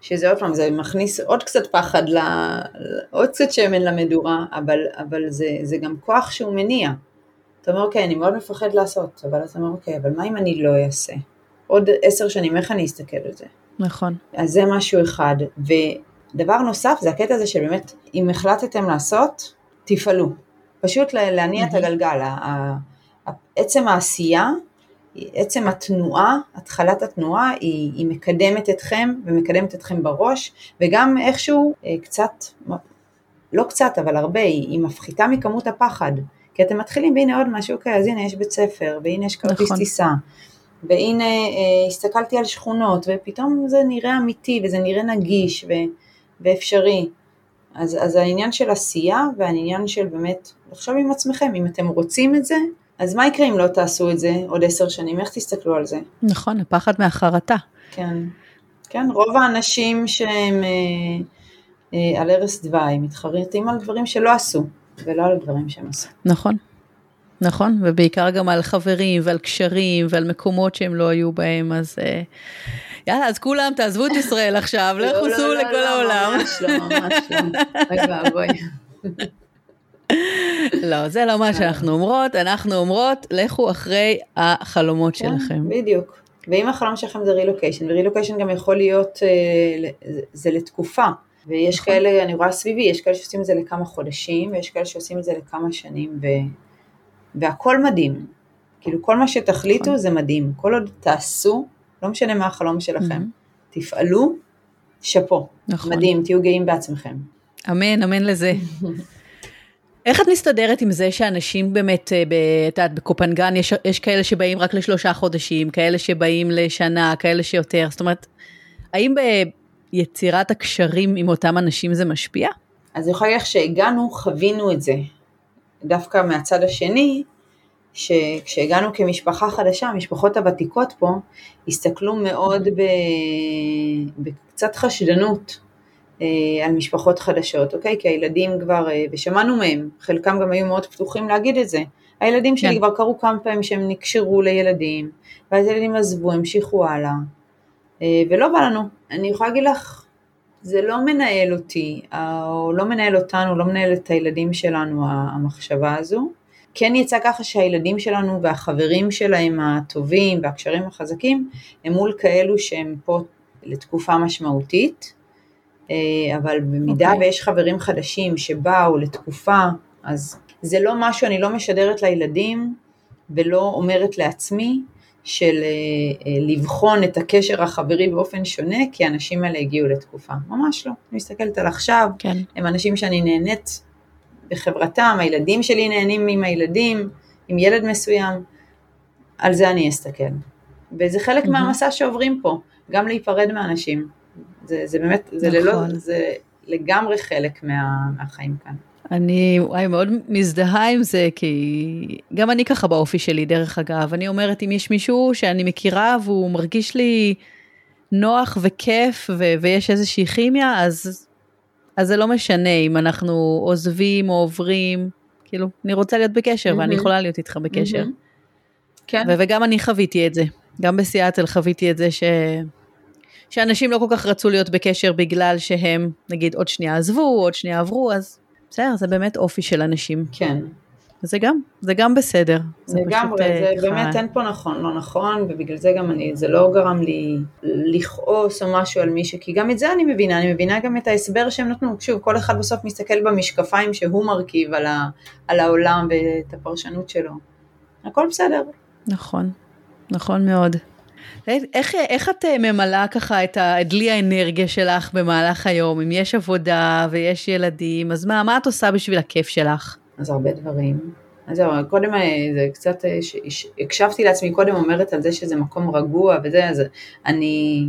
שזה עוד פעם, זה מכניס עוד קצת פחד, ל, עוד קצת שמן למדורה, אבל, אבל זה, זה גם כוח שהוא מניע. אתה אומר, אוקיי, אני מאוד מפחד לעשות, אבל אתה אומר, אוקיי, אבל מה אם אני לא אעשה? עוד עשר שנים, איך אני אסתכל על זה? נכון. אז זה משהו אחד, ו... דבר נוסף זה הקטע הזה שבאמת, אם החלטתם לעשות, תפעלו. פשוט להניע את הגלגל. עצם העשייה, עצם התנועה, התחלת התנועה, היא, היא מקדמת אתכם, ומקדמת אתכם בראש, וגם איכשהו קצת, לא קצת, אבל הרבה, היא מפחיתה מכמות הפחד. כי אתם מתחילים, והנה עוד משהו כזה, אז הנה יש בית ספר, והנה יש כרטיס טיסה. והנה הסתכלתי על שכונות, ופתאום זה נראה אמיתי, וזה נראה נגיש, ו... ואפשרי. אז, אז העניין של עשייה, והעניין של באמת, לחשוב עם עצמכם, אם אתם רוצים את זה, אז מה יקרה אם לא תעשו את זה עוד עשר שנים? איך תסתכלו על זה? נכון, הפחד מהחרטה. כן. כן, רוב האנשים שהם אה, אה, על ערש דווי, מתחרטים על דברים שלא עשו, ולא על דברים שהם עשו. נכון. נכון, ובעיקר גם על חברים, ועל קשרים, ועל מקומות שהם לא היו בהם, אז... אה... יאללה, אז כולם, תעזבו את ישראל עכשיו, לא חוסו לכל העולם. ממש לא, ממש לא. בואי. לא, זה לא מה שאנחנו אומרות, אנחנו אומרות, לכו אחרי החלומות שלכם. בדיוק. ואם החלום שלכם זה רילוקיישן, ורילוקיישן גם יכול להיות, זה לתקופה. ויש כאלה, אני רואה סביבי, יש כאלה שעושים את זה לכמה חודשים, ויש כאלה שעושים את זה לכמה שנים, והכל מדהים. כאילו, כל מה שתחליטו זה מדהים. כל עוד תעשו, לא משנה מה החלום שלכם, mm-hmm. תפעלו, שפו, נכון. מדהים, תהיו גאים בעצמכם. אמן, אמן לזה. איך את מסתדרת עם זה שאנשים באמת, ב- בקופנגן יש, יש כאלה שבאים רק לשלושה חודשים, כאלה שבאים לשנה, כאלה שיותר, זאת אומרת, האם ביצירת הקשרים עם אותם אנשים זה משפיע? אז יכול להיות שהגענו, חווינו את זה, דווקא מהצד השני, שכשהגענו כמשפחה חדשה, המשפחות הוותיקות פה, הסתכלו מאוד בקצת חשדנות על משפחות חדשות, אוקיי? כי הילדים כבר, ושמענו מהם, חלקם גם היו מאוד פתוחים להגיד את זה, הילדים שלי כבר קרו כמה פעמים שהם נקשרו לילדים, ואז הילדים עזבו, המשיכו הלאה, ולא בא לנו. אני יכולה להגיד לך, זה לא מנהל אותי, או לא מנהל אותנו, לא מנהל את הילדים שלנו, המחשבה הזו, כן יצא ככה שהילדים שלנו והחברים שלהם הטובים והקשרים החזקים, הם מול כאלו שהם פה לתקופה משמעותית, אבל במידה okay. ויש חברים חדשים שבאו לתקופה, אז זה לא משהו, אני לא משדרת לילדים, ולא אומרת לעצמי, של לבחון את הקשר החברי באופן שונה, כי האנשים האלה הגיעו לתקופה, ממש לא, אני מסתכלת על עכשיו, כן. הם אנשים שאני נהנית, בחברתם, הילדים שלי נהנים עם הילדים, עם ילד מסוים, על זה אני אסתכל. וזה חלק מהמסע שעוברים פה, גם להיפרד מאנשים, זה, זה באמת, זה, נכון. ללא, זה לגמרי חלק מה, מהחיים כאן. אני וואי, מאוד מזדהה עם זה, כי גם אני ככה באופי שלי, דרך אגב, אני אומרת, אם יש מישהו שאני מכירה, והוא מרגיש לי נוח וכיף, ו- ויש איזושהי כימיה, אז, אז זה לא משנה, אם אנחנו עוזבים או עוברים, כאילו, אני רוצה להיות בקשר, mm-hmm. ואני יכולה להיות איתך בקשר. Mm-hmm. כן. ו- וגם אני חוויתי את זה, גם בסיאטל חוויתי את זה, ש... שאנשים לא כל כך רצו להיות בקשר, בגלל שהם, נגיד, עוד שנייה עזבו, עוד שנייה עברו, אז... בסדר, זה באמת אופי של אנשים. כן. זה גם, זה גם בסדר. זה גם, זה באמת אין פה נכון, לא נכון, ובגלל זה גם אני, זה לא גרם לי לכעוס או משהו על מישהו, כי גם את זה אני מבינה, אני מבינה גם את ההסבר שהם נתנו, שוב, כל אחד בסוף מסתכל במשקפיים שהוא מרכיב על ה, על העולם ואת הפרשנות שלו. הכל בסדר. נכון, נכון מאוד. איך, איך את ממלאה ככה את הדלי האנרגיה שלך במהלך היום? אם יש עבודה ויש ילדים, אז מה, מה את עושה בשביל הכיף שלך? אז הרבה דברים. אז קודם, זה קצת, הקשבתי לעצמי, קודם אומרת על זה שזה מקום רגוע וזה, אז אני,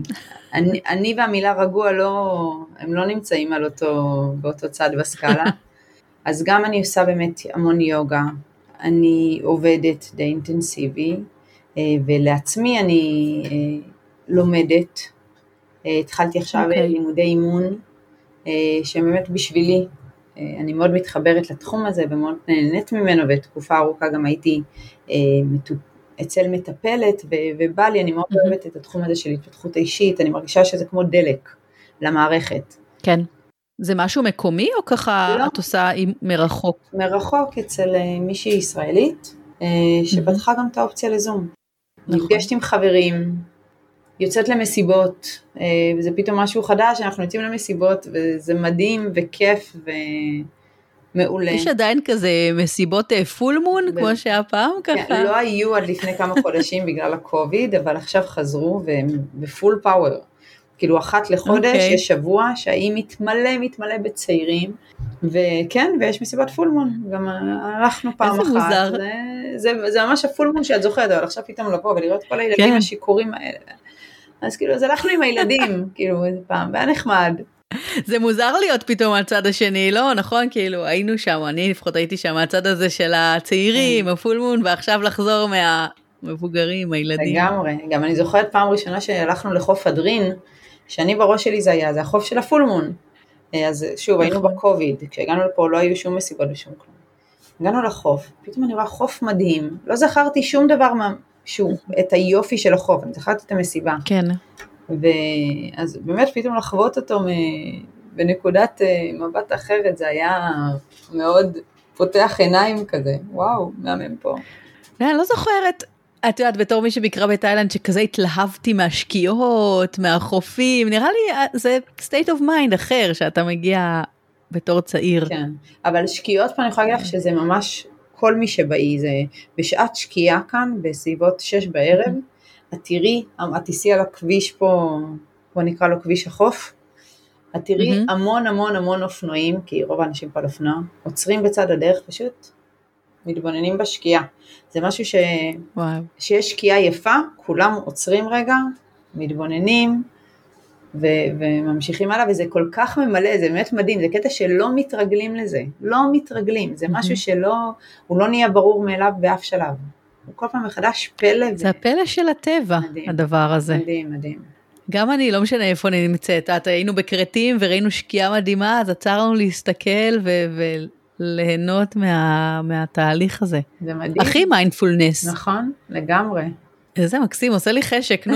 אני, אני והמילה רגוע לא, הם לא נמצאים על אותו, באותו צד בסקאלה. אז גם אני עושה באמת המון יוגה, אני עובדת די אינטנסיבי, ולעצמי אני לומדת, התחלתי עכשיו okay. לימודי אימון, שבאמת בשבילי, אני מאוד מתחברת לתחום הזה, ומאוד נהנית ממנו, ותקופה ארוכה גם הייתי אצל מטפלת, ובא לי, אני מאוד mm-hmm. אוהבת את התחום הזה של התפתחות האישית, אני מרגישה שזה כמו דלק למערכת. כן. זה משהו מקומי, או ככה לא. את עושה מרחוק? מרחוק אצל מישהי ישראלית, שפתחה גם את האופציה לזום. נפגשת עם חברים, יוצאת למסיבות, וזה פתאום משהו חדש, אנחנו יוצאים למסיבות, וזה מדהים וכיף ומעולה. יש עדיין כזה מסיבות פול מון, כמו שהיה פעם ככה? לא היו עד לפני כמה חודשים בגלל הקוביד, אבל עכשיו חזרו בפול פאוור. כאילו אחת לחודש, יש שבוע שהיא מתמלא, מתמלא בצעירים, וכן, ויש מסיבת פולמון, גם הלכנו פעם אחת, זה, זה, זה ממש הפולמון שאת זוכרת, אבל עכשיו פתאום לבוא ולראות כל הילדים כן. השיקורים האלה, אז כאילו, אז הלכנו עם הילדים, כאילו, איזה פעם, והיה נחמד. זה מוזר להיות פתאום הצד השני, לא, נכון? כאילו, היינו שם, אני לפחות הייתי שם, הצד הזה של הצעירים, הפולמון, ועכשיו לחזור מהמבוגרים, הילדים. לגמרי, גם אני זוכרת פעם ראשונה שהלכנו לחוף אדרין, שאני בראש שלי זה היה, זה החוף של הפולמון, אז שוב, היינו בקוביד, כשהגענו לפה לא היו שום מסיבות ושום כלום. הגענו לחוף, פתאום אני רואה חוף מדהים, לא זכרתי שום דבר מה, שוב, את היופי של החוף, אני זכרתי את המסיבה. כן. ואז באמת פתאום לחוות אותו בנקודת מבט אחרת, זה היה מאוד פותח עיניים כזה, וואו, מהמם פה. אני לא זוכרת, את יודעת, בתור מי שביקרה בתאילנד, שכזה התלהבתי מהשקיעות, מהחופים, נראה לי, זה state of mind אחר, שאתה מגיע בתור צעיר. כן, אבל שקיעות פה אני יכולה להגיד לך, שזה ממש כל מי שבאי, זה בשעת שקיעה כאן, בסביבות שש בערב, את תראי, את תיסי על הכביש פה, בוא נקרא לו כביש החוף, את תראי המון המון המון אופנועים, כי רוב האנשים פה על אופנוע, עוצרים בצד הדרך פשוט, מתבוננים בשקיעה, זה משהו ש... וואו. שיש שקיעה יפה, כולם עוצרים רגע, מתבוננים, ו... וממשיכים הלאה, וזה כל כך ממלא, זה באמת מדהים, זה קטע שלא מתרגלים לזה, לא מתרגלים, זה משהו שלא, הוא לא נהיה ברור מאליו באף שלב, הוא כל פעם מחדש פלא. זה ו... הפלא של הטבע, מדהים, הדבר הזה. מדהים, מדהים. גם אני, לא משנה איפה אני נמצאת, היינו בקרטים וראינו שקיעה מדהימה, אז עצרנו להסתכל ו... ו... ליהנות מה, מהתהליך הזה. זה מדהים. הכי מיינדפולנס. נכון, לגמרי. איזה מקסים, עושה לי חשק, נו.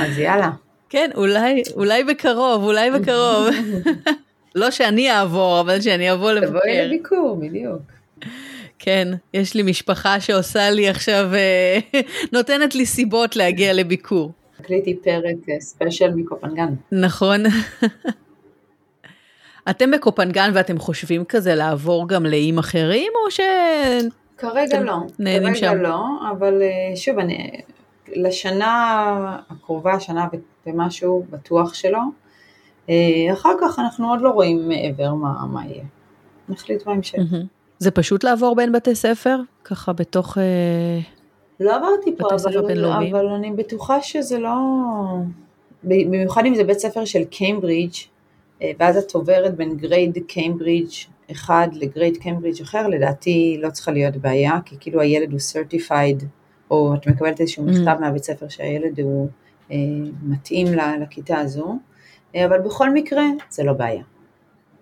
אז יאללה. כן, אולי, אולי בקרוב, אולי בקרוב. לא שאני אעבור, אבל שאני אעבור לבקר. תבואי לביקור, בדיוק. כן, יש לי משפחה שעושה לי עכשיו, נותנת לי סיבות להגיע לביקור. הקליטי פרק ספיישל מקופנגן. נכון. אתם בקופנגן ואתם חושבים כזה לעבור גם לאיים אחרים, או ש... כרגע לא, כרגע שם? לא, אבל שוב, אני, לשנה הקרובה, שנה במשהו בטוח שלו, אחר כך אנחנו עוד לא רואים מעבר מה, מה יהיה. נחליט בהמשך. זה פשוט לעבור בין בתי ספר, ככה בתוך לא עברתי פה, אבל, אבל אני בטוחה שזה לא... במיוחד אם זה בית ספר של קיימברידג', ואז את עוברת בין גרייד קיימברידג' אחד לגרייד קיימברידג' אחר, לדעתי לא צריכה להיות בעיה, כי כאילו הילד הוא certified, או את מקבלת איזשהו מכתב מהבית ספר שהילד הוא מתאים לכיתה הזו, אבל בכל מקרה זה לא בעיה.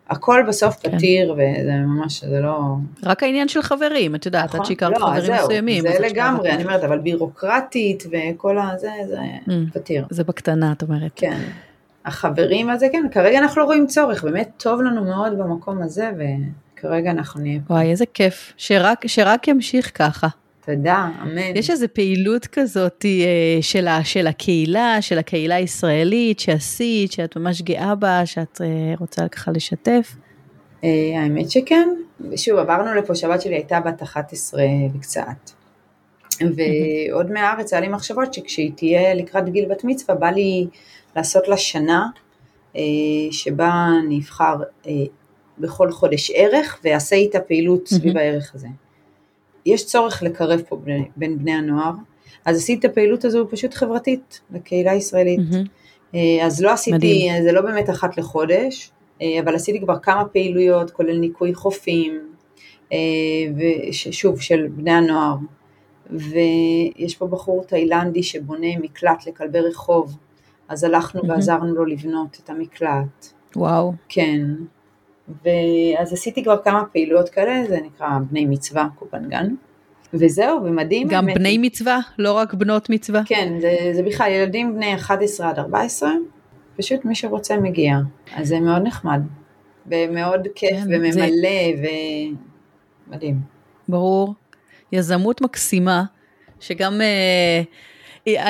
הכל בסוף פתיר, וזה ממש, זה לא... רק העניין של חברים, את יודעת, את שיקרת חברים מסוימים. זה לגמרי, אני אומרת, אבל בירוקרטית וכל הזה, זה פתיר. זה בקטנה, את אומרת. כן. החברים הזה, כן, כרגע אנחנו לא רואים צורך, באמת טוב לנו מאוד במקום הזה, וכרגע אנחנו נהיה... וואי, איזה כיף, שרק, שרק ימשיך ככה. תודה, אמן. יש איזו פעילות כזאת של, של הקהילה, של הקהילה הישראלית, שעשית, שאת ממש גאה בה, שאת רוצה ככה לשתף? האמת שכן. שוב, עברנו לפה, שבת שלי הייתה בת אחת עשרה וקצת. ועוד מהארץ היה לי מחשבות שכשהיא תהיה לקראת גיל בת מצווה, בא לי לעשות לה שנה, שבה אני אבחר בכל חודש ערך, ועשה איתה פעילות סביב הערך הזה. יש צורך לקרב פה בין, בין בני הנוער, אז עשיתי את הפעילות הזו פשוט חברתית, לקהילה הישראלית. Mm-hmm. אז לא עשיתי, מדהים. זה לא באמת אחת לחודש, אבל עשיתי כבר כמה פעילויות, כולל ניקוי חופים, ושוב, של בני הנוער. ויש פה בחור תאילנדי שבונה מקלט לכלבי רחוב, אז הלכנו mm-hmm. ועזרנו לו לבנות את המקלט. וואו. כן. ואז עשיתי כבר כמה פעילויות כאלה, זה נקרא בני מצווה, קופנגן, וזהו, ומדהים. גם באמת. בני מצווה, לא רק בנות מצווה. כן, זה, זה בכלל, ילדים בני אחת עשרה עד ארבע עשרה, פשוט מי שרוצה מגיע, אז זה מאוד נחמד, ומאוד כיף, כן, וממלא, זה... ומדהים. ברור, יזמות מקסימה, שגם, אה,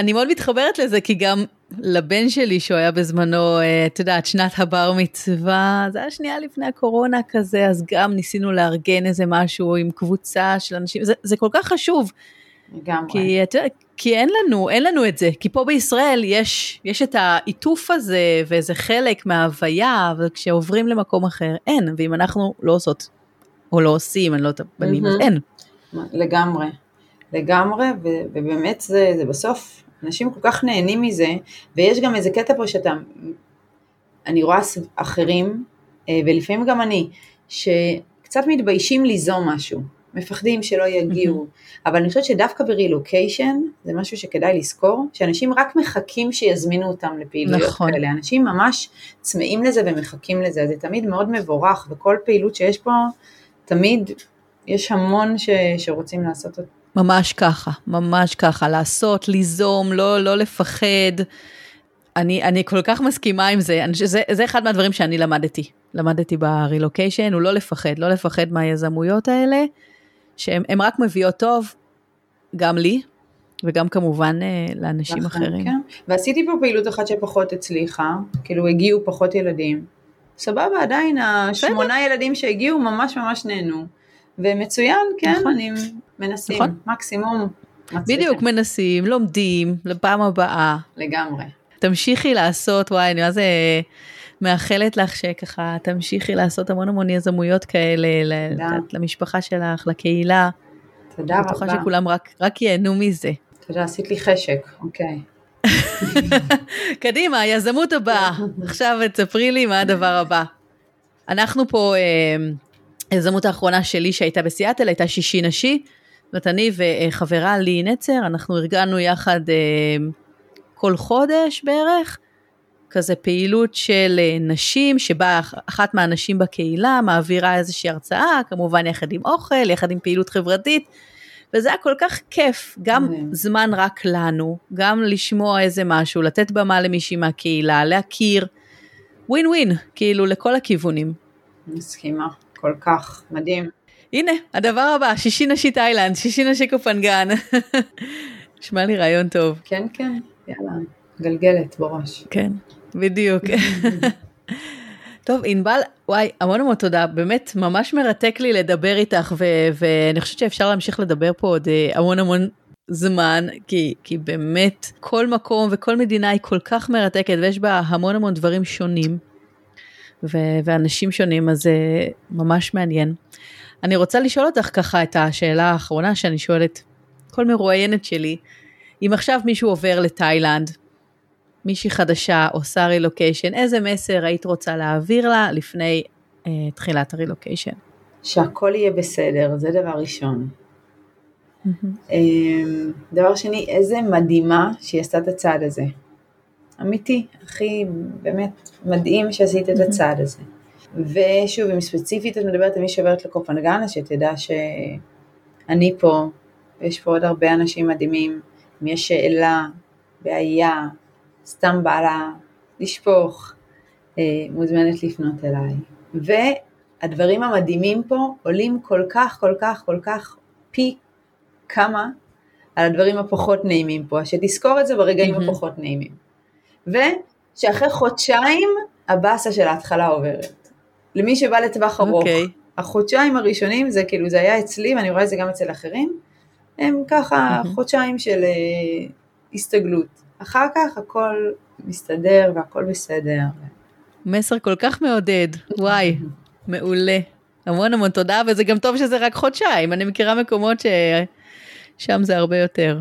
אני מאוד מתחברת לזה, כי גם, לבן שלי שהוא היה בזמנו, את יודעת, שנת הבר מצווה, זה היה שנייה לפני הקורונה כזה, אז גם ניסינו לארגן איזה משהו עם קבוצה של אנשים, זה, זה כל כך חשוב. גם כי, את יודעת, כי אין לנו, אין לנו את זה, כי פה בישראל יש, יש את העיטוף הזה, וזה חלק מההוויה, אבל כשעוברים למקום אחר, אין, ואם אנחנו לא עושות, או לא עושים, אני לא יודעת, בנים, אז אין. לגמרי, לגמרי, ובאמת זה, זה בסוף, אנשים כל כך נהנים מזה, ויש גם איזה קטע פה שאתה, אני רואה אחרים, ולפעמים גם אני, שקצת מתביישים ליזום משהו, מפחדים שלא יגיעו, אבל אני חושבת שדווקא ברילוקיישן, זה משהו שכדאי לזכור, שאנשים רק מחכים שיזמינו אותם לפעילויות כאלה, אנשים ממש צמאים לזה ומחכים לזה, זה תמיד מאוד מבורך, וכל פעילות שיש פה, תמיד יש המון ש... שרוצים לעשות אותה, ממש ככה, ממש ככה, לעשות, ליזום, לא, לא לפחד. אני, אני כל כך מסכימה עם זה. זה, זה אחד מהדברים שאני למדתי. למדתי ברילוקיישן, הוא לא לפחד, לא לפחד מהיזמויות האלה, שהם, הם רק מביאות טוב, גם לי, וגם כמובן לאנשים אחרים. כן. ועשיתי פה פעילות אחת שפחות הצליחה, כאילו הגיעו פחות ילדים. סבבה, עדיין, השמונה ילדים שהגיעו ממש ממש נהנו. ומצוין, כן, אני מנסים, מקסימום. בדיוק, מנסים, לומדים, לפעם הבאה. לגמרי. תמשיכי לעשות, וואי, אני אז מאחלת לך שככה, תמשיכי לעשות המון המון יזמויות כאלה, למשפחה שלך, לקהילה. תודה רבה. אני בטוחה שכולם רק ייהנו מזה. תודה, עשית לי חשק, אוקיי. קדימה, יזמות הבאה. עכשיו תספרי לי מה הדבר הבא. אנחנו פה... היזמות האחרונה שלי שהייתה בסיאטל, הייתה שישי נשי, זאת אומרת, אני וחברה לי נצר, אנחנו ארגנו יחד כל חודש בערך, כזה פעילות של נשים, שבה אחת מהנשים בקהילה מעבירה איזושהי הרצאה, כמובן יחד עם אוכל, יחד עם פעילות חברתית, וזה היה כל כך כיף, גם זמן רק לנו, גם לשמוע איזה משהו, לתת במה למישהי מהקהילה, להכיר, ווין ווין, כאילו לכל הכיוונים. מסכימה. כל כך, מדהים. הנה, הדבר הבא, שישי נשי תאילנד, שישי נשי קופנגן. שמע לי רעיון טוב. כן, כן, יאללה, גלגלת בראש. כן, בדיוק. טוב, ענבל, וואי, המון המון תודה, באמת ממש מרתק לי לדבר איתך, ו- ואני חושבת שאפשר להמשיך לדבר פה עוד המון המון זמן, כי, כי באמת כל מקום וכל מדינה היא כל כך מרתקת, ויש בה המון המון דברים שונים. ו- ואנשים שונים, אז זה ממש מעניין. אני רוצה לשאול אותך ככה את השאלה האחרונה שאני שואלת כל מרואיינת שלי, אם עכשיו מישהו עובר לתאילנד, מישהי חדשה עושה רילוקיישן, איזה מסר היית רוצה להעביר לה לפני אה, תחילת הרילוקיישן? שהכל יהיה בסדר, זה דבר ראשון. Mm-hmm. דבר שני, איזה מדהימה שהיא עשתה את הצעד הזה. אמיתי, הכי באמת מדהים שעשית את הצעד הזה. ושוב, אם ספציפית את מדברת על מי שעוברת לקופנגנה, שתדע שאני פה, ויש פה עוד הרבה אנשים מדהימים, אם יש שאלה, בעיה, סתם בעלה, לשפוך, מוזמנת לפנות אליי. והדברים המדהימים פה עולים כל כך, כל כך, כל כך פי כמה על הדברים הפחות נעימים פה, שתזכור את זה ברגעים mm-hmm. הפחות נעימים. ושאחרי חודשיים, הבאסה של ההתחלה עוברת. למי שבא לטווח ארוך, okay. החודשיים הראשונים, זה כאילו, זה היה אצלי, ואני רואה את זה גם אצל אחרים, הם ככה mm-hmm. חודשיים של uh, הסתגלות. אחר כך הכל מסתדר, והכל בסדר. מסר כל כך מעודד, וואי, מעולה. המון המון תודה, וזה גם טוב שזה רק חודשיים, אני מכירה מקומות ש... שם זה הרבה יותר.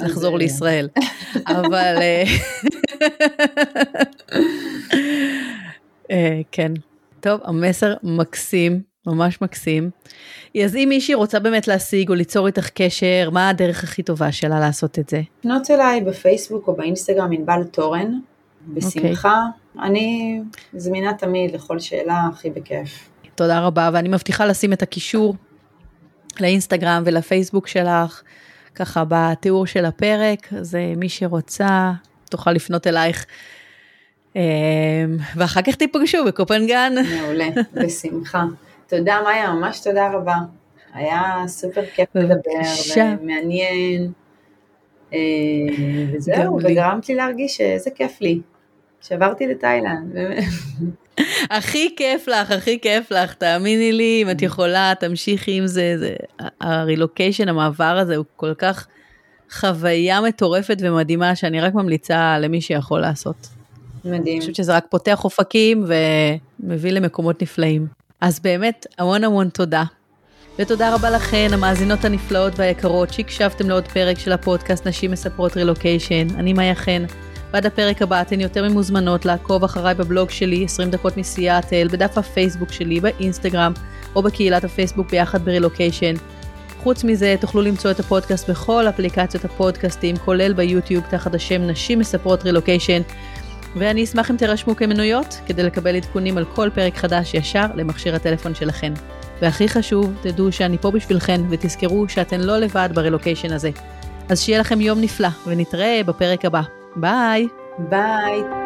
נחזור לישראל. אבל... כן. טוב, המסר מקסים, ממש מקסים. אז אם מישהי רוצה באמת להשיג או ליצור איתך קשר, מה הדרך הכי טובה שלה לעשות את זה? פנות אליי בפייסבוק או באינסטגרם, ענבל תורן, בשמחה. אני זמינה תמיד לכל שאלה, הכי בכיף. תודה רבה, ואני מבטיחה לשים את הקישור לאינסטגרם ולפייסבוק שלך, ככה בתיאור של הפרק, זה מי שרוצה, תוכל לפנות אלייך, ואחר כך תיפגשו בקופנגן. מעולה, בשמחה. תודה מאיה, ממש תודה רבה. היה סופר כיף לדבר, ומעניין, וזהו, וגרמת לי להרגיש שזה כיף לי. שברתי לתאילנד, באמת. הכי כיף לך, הכי כיף לך, תאמיני לי, אם את יכולה, תמשיכי עם זה, זה הרילוקיישן, המעבר הזה, הוא כל כך חוויה מטורפת ומדהימה, שאני רק ממליצה למי שיכול לעשות. מדהים. אני חושבת שזה רק פותח אופקים, ומביא למקומות נפלאים. אז באמת, המון המון תודה. ותודה רבה לכן, המאזינות הנפלאות והיקרות, שהקשבתם לעוד פרק של הפודקאסט, נשים מספרות רילוקיישן, אני מאיה חן. ועד הפרק הבא אתן יותר ממוזמנות לעקוב אחריי בבלוג שלי, עשרים דקות מסיאטל, בדף הפייסבוק שלי, באינסטגרם, או בקהילת הפייסבוק ביחד ברילוקיישן. חוץ מזה, תוכלו למצוא את הפודקאסט בכל אפליקציות הפודקאסטים, כולל ביוטיוב תחת השם נשים מספרות רילוקיישן, ואני אשמח אם תרשמו כמנויות, כדי לקבל עדכונים על כל פרק חדש ישר למכשיר הטלפון שלכן. והכי חשוב, תדעו שאני פה בשבילכן, ותזכרו שאתן לא לבד ברילוקיישן הזה. אז שיהיה לכם יום נפלא, ונתראה בפרק הבא. Bye. Bye.